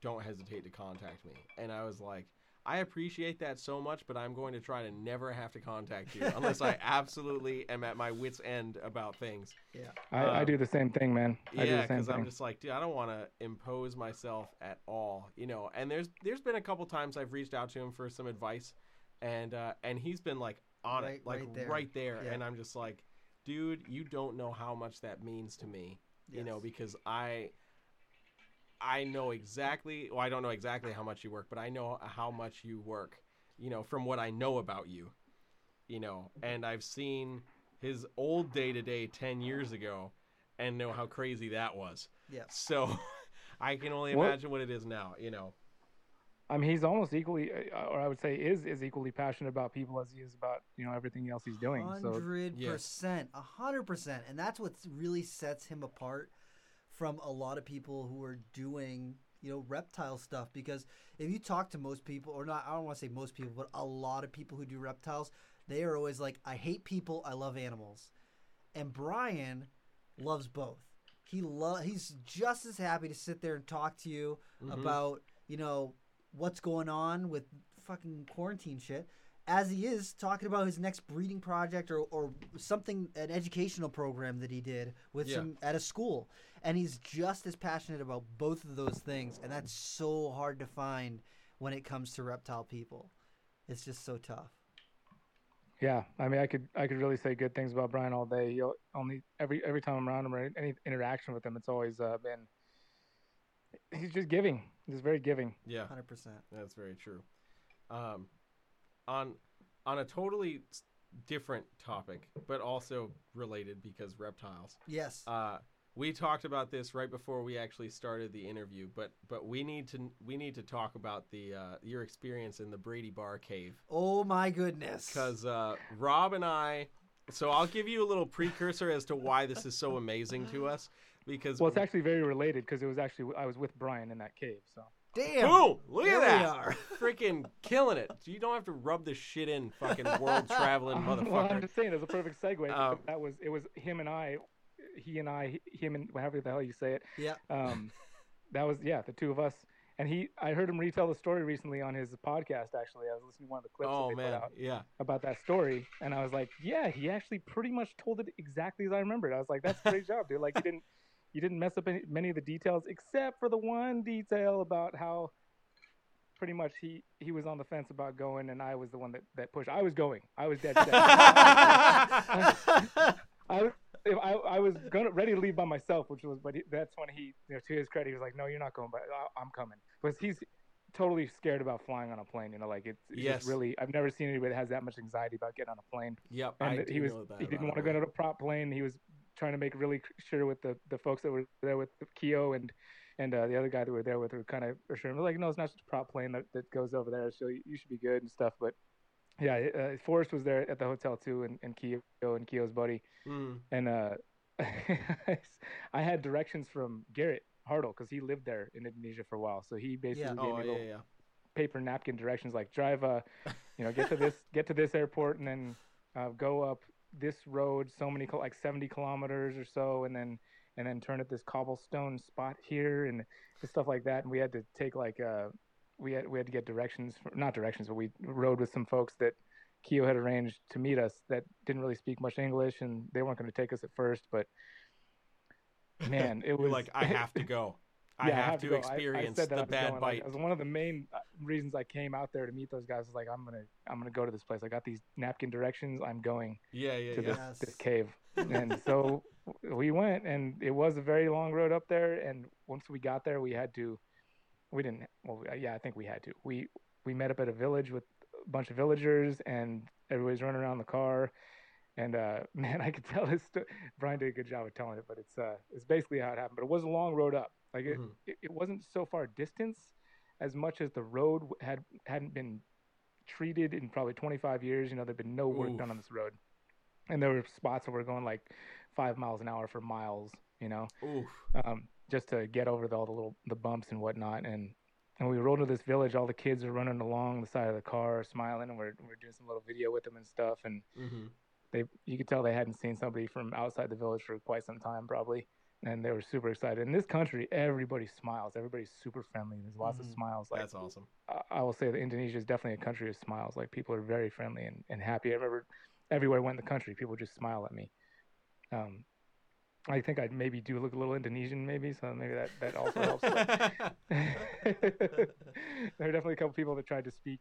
don't hesitate to contact me. And I was like, I appreciate that so much, but I'm going to try to never have to contact you unless I absolutely am at my wit's end about things. Yeah, I do the same thing, man. Because I'm just like, dude, I don't want to impose myself at all, you know. And there's been a couple times I've reached out to him for some advice, and he's been like on it, like right there. Yeah. And I'm just like, dude, you don't know how much that means to me, you know, because I know exactly, well, I don't know exactly how much you work, but I know how much you work, you know, from what I know about you, you know, and I've seen his old day-to-day 10 years ago and know how crazy that was. Yeah. So I can only imagine what it is now, you know. I mean, he's almost equally, or I would say is equally passionate about people as he is about, you know, everything else he's doing. 100%, 100%. And that's what really sets him apart from a lot of people who are doing, you know, reptile stuff. Because if you talk to most people, or not, I don't want to say most people, but a lot of people who do reptiles, they are always like, I hate people, I love animals. And Brian loves both. He's just as happy to sit there and talk to you about, you know, what's going on with fucking quarantine shit, as he is talking about his next breeding project or something, an educational program that he did with some at a school. And he's just as passionate about both of those things. And that's so hard to find when it comes to reptile people. It's just so tough. Yeah. I mean, I could really say good things about Brian all day. He'll only every time I'm around him or any interaction with him, it's always been, he's just giving. He's very giving. Yeah. 100%. That's very true. On a totally different topic, but also related because reptiles. Yes. We talked about this right before we actually started the interview, but we need to talk about the your experience in the Brady Bar Cave. Oh my goodness! Because Rob and I, so I'll give you a little precursor as to why this is so amazing to us. Because it's actually very related because it was actually I was with Brian in that cave, so. Damn! Boom! Look at that! We are. Freaking killing it! You don't have to rub this shit in, fucking world traveling motherfucker. Well, I'm just saying, that's a perfect segue. It was him and I, him and whatever the hell you say it. Yeah. That was the two of us, and I heard him retell the story recently on his podcast. Actually, I was listening to one of the clips that they put out about that story, and I was like, yeah, he actually pretty much told it exactly as I remembered. I was like, that's a great job, dude. Like you didn't mess up many of the details, except for the one detail about how pretty much he was on the fence about going, and I was the one that pushed. I was going. I was dead set. I was ready to leave by myself, but that's when he, you know, to his credit, he was like, "No, you're not going, but I'm coming." Because he's totally scared about flying on a plane. You know, like it's yes. just really, I've never seen anybody that has that much anxiety about getting on a plane. Yep, and he didn't want to go to a prop plane. He was trying to make really sure with the folks that were there with Keo and the other guy that were there with were kind of assuring, like, no, it's not just a prop plane that goes over there. So you should be good and stuff. But yeah, Forrest was there at the hotel too, and Keo and Keo's buddy, and I had directions from Garrett Hartle because he lived there in Indonesia for a while. So he basically gave me little paper napkin directions, like drive, get to this airport, and then go up this road so many, like 70 kilometers or so, and then turn at this cobblestone spot here and stuff like that. And we had to take like we had to get directions, not directions, but we rode with some folks that Keo had arranged to meet us that didn't really speak much English, and they weren't going to take us at first, but man, it was like, I have to go. I have to experience the bad bite. It was one of the main reasons I came out there to meet those guys. I was like, I'm going to go to this place. I got these napkin directions. I'm going to this cave. And so we went, and it was a very long road up there. And once we got there, I think we had to. We met up at a village with a bunch of villagers, and everybody's running around the car. And man, I could tell this story. Brian did a good job of telling it, but it's basically how it happened. But it was a long road up. Like it wasn't so far distance as much as the road hadn't been treated in probably 25 years. You know, there'd been no work done on this road, and there were spots where we're going like 5 miles an hour for miles. You know, just to get over all the little bumps and whatnot. And we rolled into this village. All the kids were running along the side of the car, smiling, and we're doing some little video with them and stuff. And you could tell they hadn't seen somebody from outside the village for quite some time, probably, and they were super excited. In this country, everybody smiles. Everybody's super friendly. There's lots of smiles. Like, that's awesome. I will say that Indonesia is definitely a country of smiles. Like, people are very friendly and happy. I remember everywhere I went in the country, people just smile at me. I think I maybe do look a little Indonesian, maybe, so maybe that also helps. There were definitely a couple people that tried to speak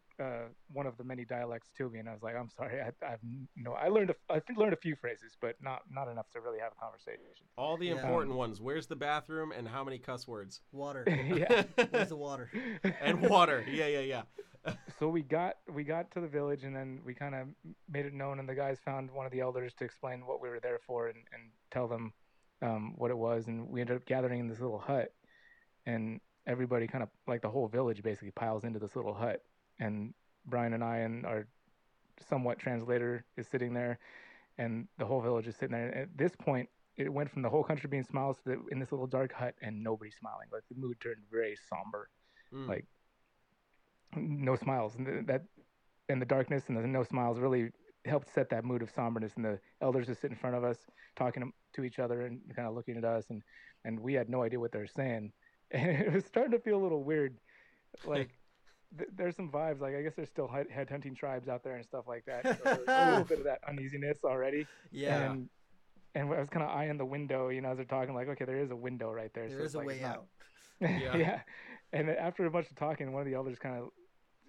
one of the many dialects to me, and I was like, "I'm sorry, I learned a few phrases, but not enough to really have a conversation." All the important ones: where's the bathroom, and how many cuss words? Water. Where's the water? And water. Yeah. So we got to the village, and then we kind of made it known, and the guys found one of the elders to explain what we were there for and tell them what it was, and we ended up gathering in this little hut, and everybody kind of, like, the whole village basically piles into this little hut, and Brian and I and our somewhat translator is sitting there, and the whole village is sitting there, and at this point it went from the whole country being smiles to in this little dark hut and nobody smiling. Like, the mood turned very somber, like no smiles, and the darkness and the no smiles really helped set that mood of somberness, and the elders just sit in front of us talking to each other and kind of looking at us, and we had no idea what they were saying, and it was starting to feel a little weird. Like, there's some vibes, like, I guess there's still head hunting tribes out there and stuff like that, so a little bit of that uneasiness already. And I was kind of eyeing the window, you know, as they're talking, like, okay, there is a window right there, there so is a, like, way out. And after a bunch of talking, one of the elders kind of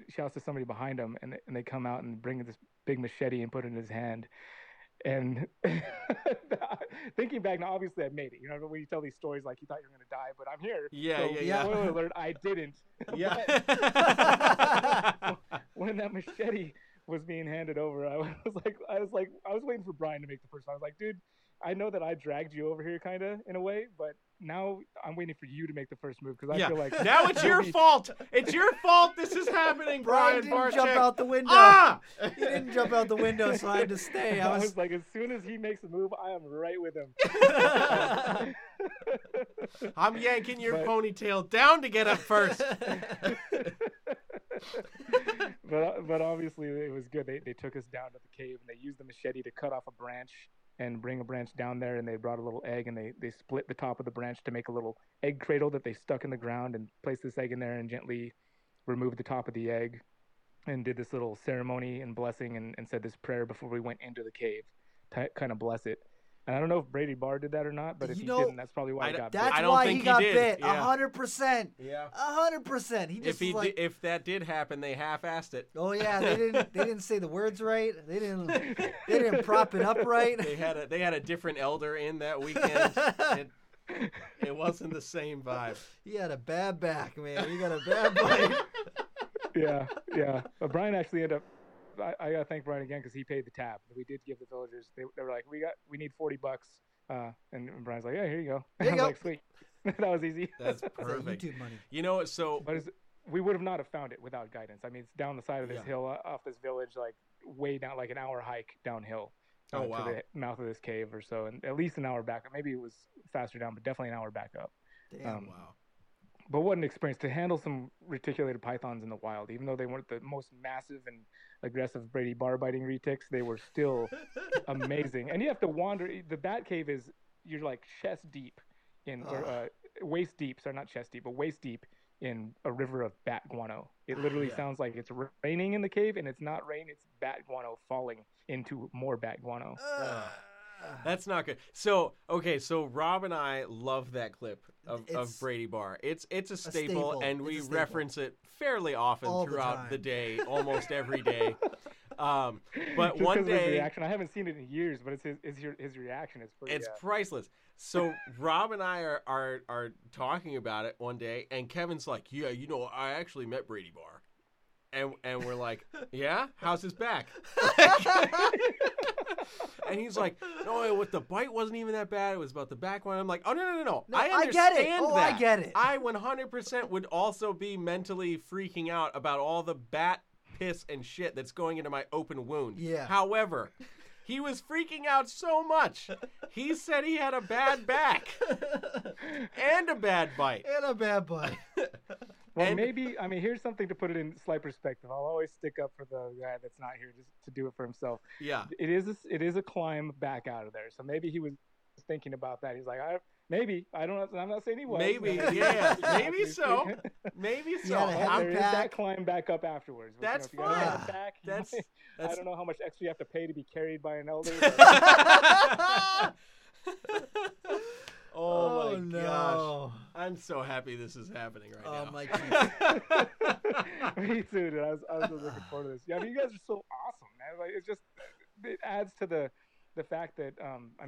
shouts to somebody behind him, and they come out and bring this big machete and put it in his hand. And thinking back now, obviously I made it. You know, when you tell these stories, like, you thought you were gonna die, but I'm here. Spoiler alert, I didn't. When that machete was being handed over, I was like, I was waiting for Brian to make the first one. I was like, dude, I know that I dragged you over here, kind of, in a way, but now I'm waiting for you to make the first move, because I feel like now it's your fault. It's your fault. This is happening, Brian. Brian didn't jump out the window. He didn't jump out the window, so I had to stay. I was like, as soon as he makes a move, I am right with him. I'm yanking your ponytail down to get up first. but obviously it was good. They took us down to the cave, and they used the machete to cut off a branch and bring a branch down there, and they brought a little egg, and they split the top of the branch to make a little egg cradle that they stuck in the ground, and placed this egg in there and gently removed the top of the egg, and did this little ceremony and blessing, and said this prayer before we went into the cave to kind of bless it. And I don't know if Brady Barr did that or not, but if he didn't, that's probably why he got bit. That's why he got bit. 100%. Yeah. 100%. If that did happen, they half-assed it. Oh yeah, they didn't say the words right. They didn't prop it up right. They had a different elder in that weekend. It wasn't the same vibe. He had a bad back, man. He got a bad bite. Yeah. But Brian actually ended up, I got to thank Brian again because he paid the tab. We did give the villagers, they were like, we need $40. And Brian's like, yeah, here you go. There you go. Like, sweet. That was easy. That's perfect. YouTube money. You know, so. But we would have not have found it without guidance. I mean, it's down the side of this hill off this village, like way down, like an hour hike downhill. Oh, wow. To the mouth of this cave or so, and at least an hour back up. Maybe it was faster down, but definitely an hour back up. Damn, wow. But what an experience to handle some reticulated pythons in the wild. Even though they weren't the most massive and aggressive Brady bar biting retics, they were still amazing. And you have to wander. The bat cave is, you're like chest deep in, or waist deep, sorry, not chest deep, but waist deep in a river of bat guano. It literally sounds like it's raining in the cave, and it's not rain, it's bat guano falling into more bat guano. That's not good. So, okay, so Rob and I love that clip of Brady Bar. It's a staple, and we reference it fairly often throughout the day, almost every day. But just one day, his reaction, I haven't seen it in years, but his reaction is pretty. It's priceless. So Rob and I are talking about it one day, and Kevin's like, "Yeah, you know, I actually met Brady Barr," and we're like, "Yeah, how's his back?" And he's like, "No, what the bite wasn't even that bad. It was about the back one." I'm like, "Oh no! I understand that. I get it. I get it. I 100% would also be mentally freaking out about all the bat." Piss and shit that's going into my open wound. Yeah. However, he was freaking out so much. He said he had a bad back and a bad bite. Well, maybe, I mean, here's something to put it in slight perspective. I'll always stick up for the guy that's not here just to do it for himself. Yeah. It is a climb back out of there. So maybe he was thinking about that. He's like, maybe. I don't know. I'm not saying he was. Maybe so. I'm back. That climb back up afterwards. That's fine. I don't know how much extra you have to pay to be carried by an elder. But... oh my gosh. I'm so happy this is happening right now. Oh, my gosh. Me too, dude. I was really looking forward to this. Yeah, I mean, you guys are so awesome, man. Like, it adds to the fact that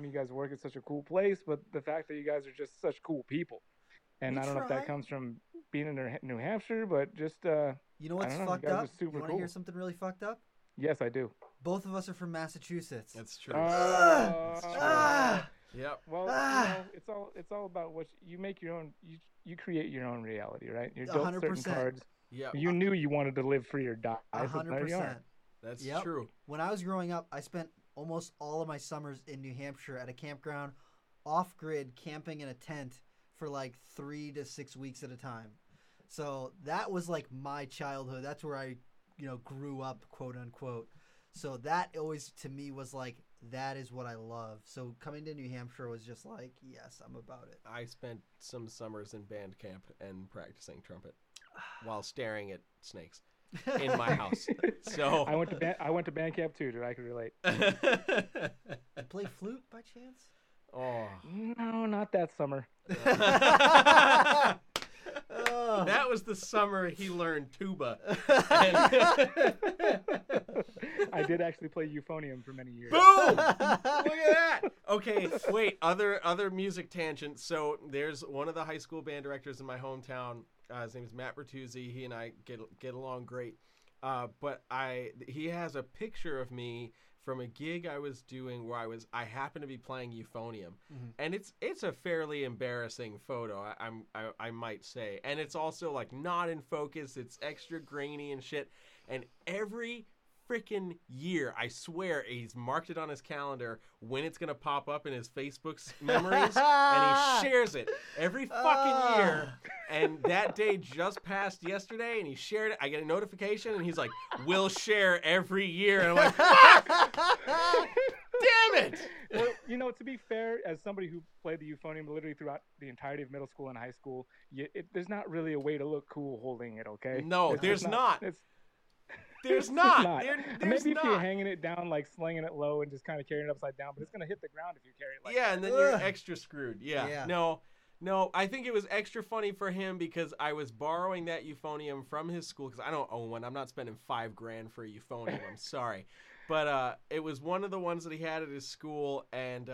you guys work at such a cool place, but the fact that you guys are just such cool people, and I don't know if that comes from being in New Hampshire, but just you know what's fucked up? You want to hear something really fucked up? Yes, I do. Both of us are from Massachusetts. That's true. Yep. Well, you know, it's all about what you make your own. You create your own reality, right? You're dealt certain cards. Yeah. You knew you wanted to live free or die. 100%. That's true. When I was growing up, I spent almost all of my summers in New Hampshire at a campground, off-grid, camping in a tent for like 3 to 6 weeks at a time. So that was like my childhood. That's where I, grew up, quote unquote. So that always to me was like, that is what I love. So coming to New Hampshire was just like, yes, I'm about it. I spent some summers in band camp and practicing trumpet while staring at snakes. In my house, so I went to band camp too, dude. I can relate. You play flute by chance? Oh no, not that summer. That was the summer he learned tuba. I did actually play euphonium for many years. Boom! Look at that. Okay, wait. Other music tangent. So there's one of the high school band directors in my hometown. His name is Matt Bertuzzi. He and I get along great. But he has a picture of me from a gig I was doing where I happened to be playing euphonium. Mm-hmm. And it's a fairly embarrassing photo, I might say. And it's also like not in focus. It's extra grainy and shit. And every freaking year, I swear he's marked it on his calendar when it's gonna pop up in his Facebook's memories, and he shares it every fucking year. And that day just passed yesterday, and he shared it. I get a notification, and he's like, "We'll share every year." And I'm like, "Fuck!" Damn it! Well, to be fair, as somebody who played the euphonium literally throughout the entirety of middle school and high school, there's not really a way to look cool holding it. Okay? No, there's not. There's not. Maybe if you're hanging it down, like slinging it low and just kind of carrying it upside down, but it's going to hit the ground if you carry it like that. And then you're extra screwed. Yeah. No, I think it was extra funny for him because I was borrowing that euphonium from his school because I don't own one. I'm not spending $5,000 for a euphonium. I'm sorry. But it was one of the ones that he had at his school, and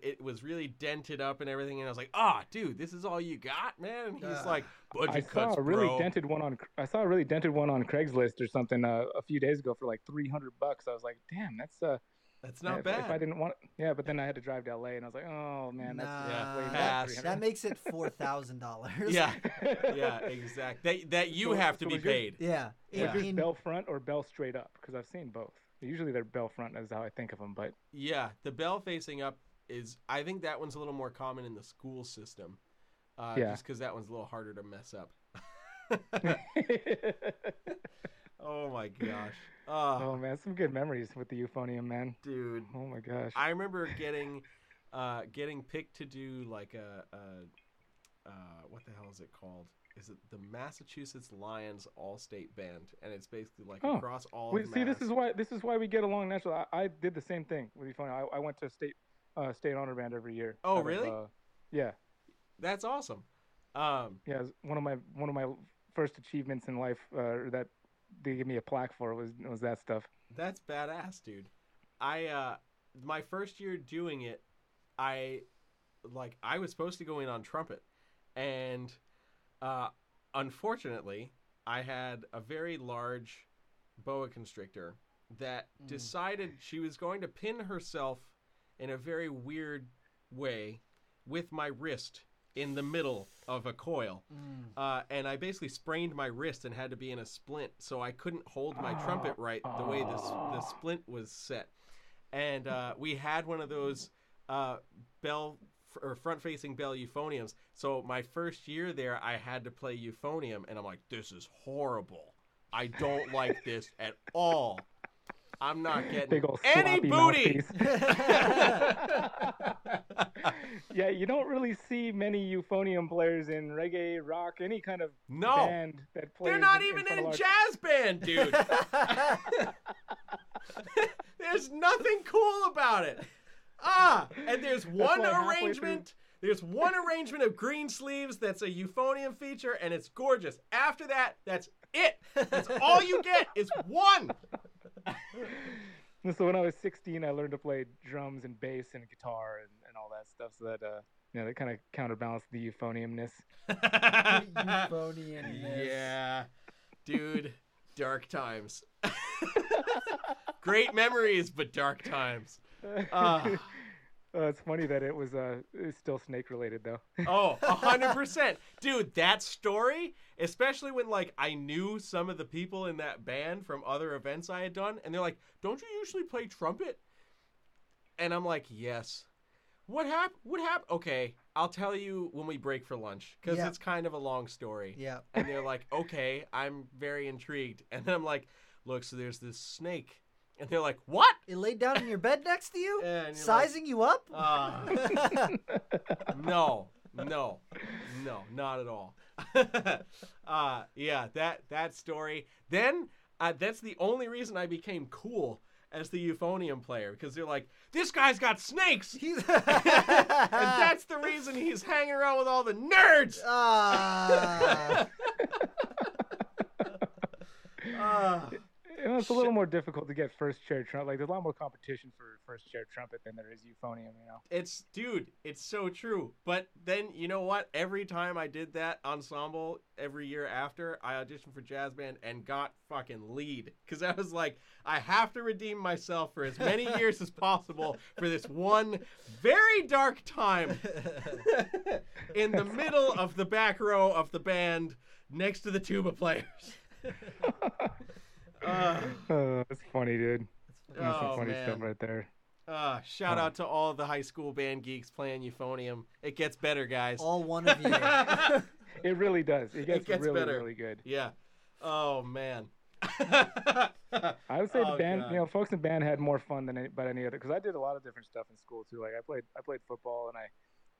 it was really dented up and everything. And I was like, "Ah, dude, this is all you got, man." And he's like, "Budget cuts, bro." I saw a really dented one on Craigslist or something a few days ago for like $300. I was like, "Damn, that's not bad." If I didn't want, but then I had to drive to LA, and I was like, "Oh man, that's that makes it $4,000." Yeah, exactly. That you have to be paid. Yeah, is it bell front or bell straight up? Because I've seen both. Usually they're bell front is how I think of them, but yeah, the bell facing up is, I think that one's a little more common in the school system, just because that one's a little harder to mess up. Oh my gosh! Oh man, some good memories with the euphonium, man. Dude, oh my gosh! I remember getting picked to do like a what the hell is it called? Is it the Massachusetts Lions All-State Band, and it's basically like across all. This is why we get along naturally. I did the same thing. It would be funny. I went to state honor band every year. Oh really? Yeah. That's awesome. It was one of my first achievements in life that they gave me a plaque for was that stuff. That's badass, dude. I my first year doing it, I was supposed to go in on trumpet, and. Unfortunately, I had a very large boa constrictor that decided she was going to pin herself in a very weird way with my wrist in the middle of a coil. And I basically sprained my wrist and had to be in a splint, so I couldn't hold my trumpet right the way the splint was set. And we had one of those bell... or front-facing bell euphoniums. So my first year there, I had to play euphonium, and I'm like, this is horrible. I don't like this at all. I'm not getting any booty. Yeah, you don't really see many euphonium players in reggae, rock, any kind of band that plays. They're not even in jazz band, dude. There's nothing cool about it. And there's one arrangement of green sleeves that's a euphonium feature, and it's gorgeous. After that, that's it. That's all you get is one. So when I was 16, I learned to play drums and bass and guitar and all that stuff, so that that kind of counterbalanced the euphoniumness. Euphoniumness. Yeah. Dude, dark times. Great memories, but dark times. It's funny that it's still snake related though. 100%, dude. That story, especially when I knew some of the people in that band from other events I had done, and they're like, "Don't you usually play trumpet?" And I'm like, "Yes." What happened? Okay, I'll tell you when we break for lunch, because it's kind of a long story. Yeah. And they're like, "Okay, I'm very intrigued." And then I'm like, "Look, so there's this snake." And they're like, "What? It laid down in your bed next to you? Sizing you up?" No, not at all. That story. Then that's the only reason I became cool as the euphonium player, because they're like, "This guy's got snakes." And that's the reason he's hanging around with all the nerds. It's a little more difficult to get first chair trumpet. There's a lot more competition for first chair trumpet than there is euphonium, It's so true. But then, you know what? Every time I did that ensemble, every year after, I auditioned for jazz band and got fucking lead. Because I was like, I have to redeem myself for as many years as possible for this one very dark time in the middle of the back row of the band next to the tuba players. That's funny, dude. That's some funny stuff right there. Shout out to all the high school band geeks playing euphonium. It gets better, guys. All one of you. It really does. It gets really better. Really good. Yeah. Oh man. I would say the band, folks in band had more fun than about any other, because I did a lot of different stuff in school too. Like I played football, and I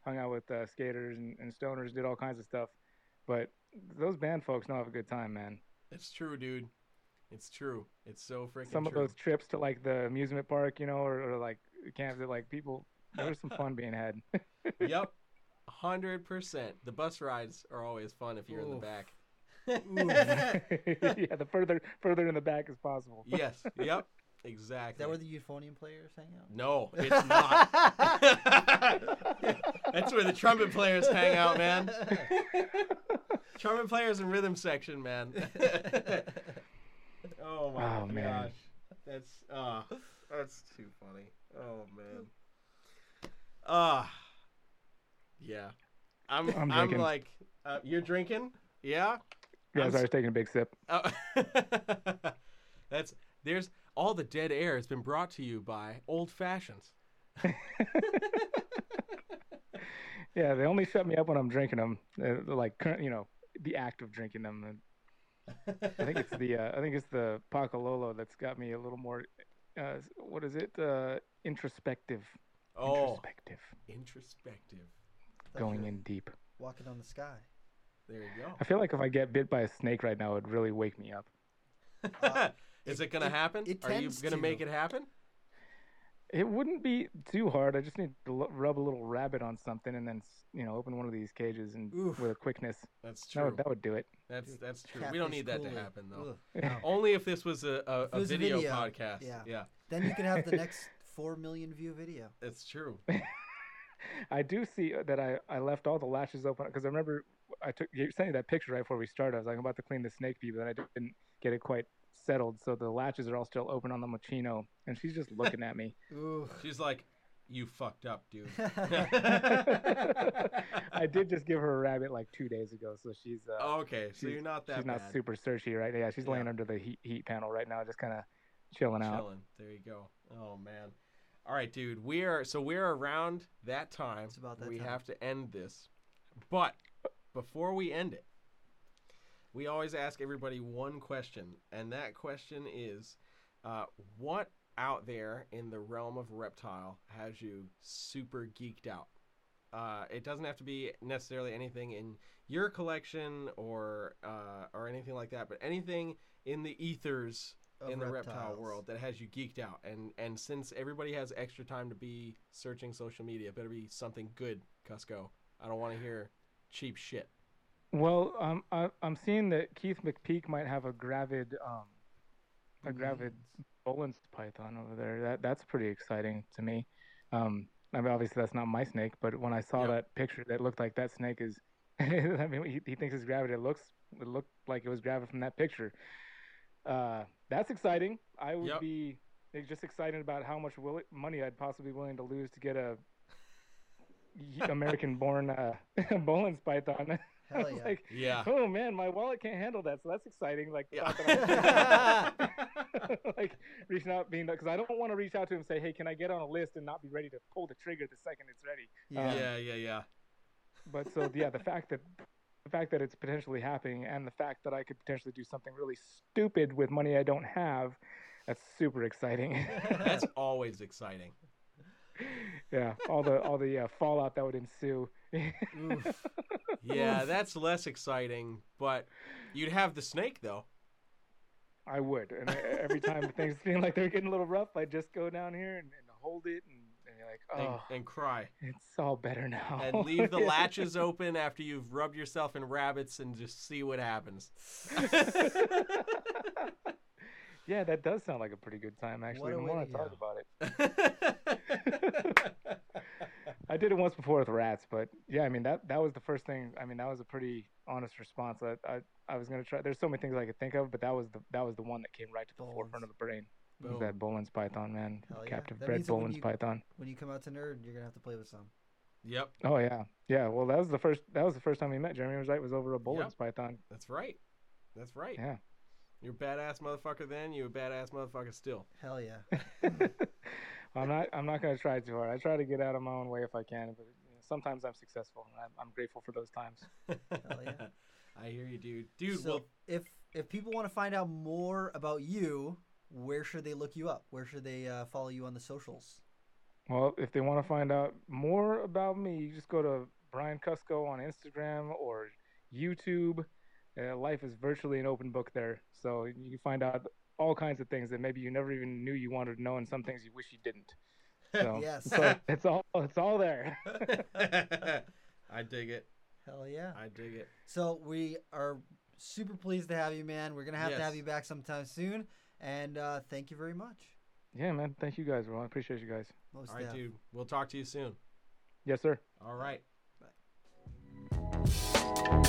hung out with skaters and stoners, did all kinds of stuff. But those band folks don't have a good time, man. It's true, dude. It's true. It's so freaking true. Some of those trips to the amusement park, or camps that people, there was some fun being had. Yep. 100%. The bus rides are always fun if you're in the back. Yeah, the further in the back as possible. Yes. Yep. Exactly. Is that where the euphonium players hang out? No, it's not. That's where the trumpet players hang out, man. Trumpet players and rhythm section, man. Oh my gosh. Man. That's too funny. Oh man. Yeah. I'm like you're drinking? Yeah? Yeah, I was taking a big sip. There's all the dead air has been brought to you by Old Fashions. Yeah, they only shut me up when I'm drinking them. Like, you know, the act of drinking them. I think it's the Pacalolo that's got me a little more. What is it? Introspective. Oh. Introspective. Going in deep. Walking on the sky. There you go. I feel like if I get bit by a snake right now, it'd really wake me up. Is it going to happen? Are you going to make it happen? It wouldn't be too hard. I just need to rub a little rabbit on something and then, you know, open one of these cages and with a quickness. That's true. That would do it. That's true. We don't need that to happen, though. No. Only if this was a video podcast. Yeah. Then you could have the next 4 million view video. That's true. I do see that I left all the latches open because I remember you sent me that picture right before we started. I was like, I'm about to clean the snake pee, but then I didn't get it quite settled, so the latches are all still open on the Mochino, and she's just looking at me. Ooh. She's like, you fucked up, dude. I did just give her a rabbit like 2 days ago, so she's okay, so you're not that she's bad. Not super searchy right now. Yeah, she's laying under the heat panel right now, just kind of chilling out. There you go. Oh man. All right, dude, we're around that time. It's about that we time. Have to end this, but before we end it, we always ask everybody one question, and that question is, what out there in the realm of reptile has you super geeked out? It doesn't have to be necessarily anything in your collection or anything like that, but anything in the ethers in the reptile world that has you geeked out. And since everybody has extra time to be searching social media, it better be something good, Cusco. I don't want to hear cheap shit. Well, I'm seeing that Keith McPeak might have a gravid Bolin's python over there. That's pretty exciting to me. I mean, obviously that's not my snake, but when I saw that picture, that looked like that snake is. I mean, he thinks it's gravid. It looked like it was gravid from that picture. That's exciting. I would be just excited about how much money I'd possibly be willing to lose to get a American-born Bolin's python. Hell yeah. Like, oh man, my wallet can't handle that, so that's exciting. Like, like reaching out, being because I don't want to reach out to him and say, "Hey, can I get on a list?" and not be ready to pull the trigger the second it's ready. Yeah. But so the fact that it's potentially happening, and the fact that I could potentially do something really stupid with money I don't have, that's super exciting. That's always exciting. Yeah, all the fallout that would ensue. Oof. Yeah, that's less exciting, but you'd have the snake though. I would, and every time things seem like they're getting a little rough, I just go down here and hold it, and you're like, oh, and cry. It's all better now. And leave the latches open after you've rubbed yourself in rabbits, and just see what happens. Yeah, that does sound like a pretty good time, actually. I want to talk about it. I did it once before with rats, but yeah, I mean, that was the first thing. I mean, that was a pretty honest response. I was going to try. There's so many things I could think of, but that was the one that came right to the forefront of the brain. It was that Bolin's python, man. Captive bred Bolin's python. When you come out to Nerd, you're going to have to play with some. Yep. Oh, yeah. Yeah, well, that was the first time we met. Jeremy was right. It was over a Bolin's python. That's right. Yeah. You're a badass motherfucker then, you a badass motherfucker still. Hell yeah. I'm not going to try too hard. I try to get out of my own way if I can, but sometimes I'm successful, and I'm grateful for those times. Hell yeah. I hear you, dude. Dude, so if people want to find out more about you, where should they look you up? Where should they follow you on the socials? Well, if they want to find out more about me, you just go to Brian Cusco on Instagram or YouTube. Life is virtually an open book there, so you can find out all kinds of things that maybe you never even knew you wanted to know, and some things you wish you didn't. So, yes, it's all there. I dig it. Hell yeah, I dig it. So we are super pleased to have you, man. We're gonna have to have you back sometime soon, and thank you very much. Yeah, man. Thank you guys, Ron. I appreciate you guys. Most All right, definitely. Dude. We'll talk to you soon. Yes, sir. All right. Bye.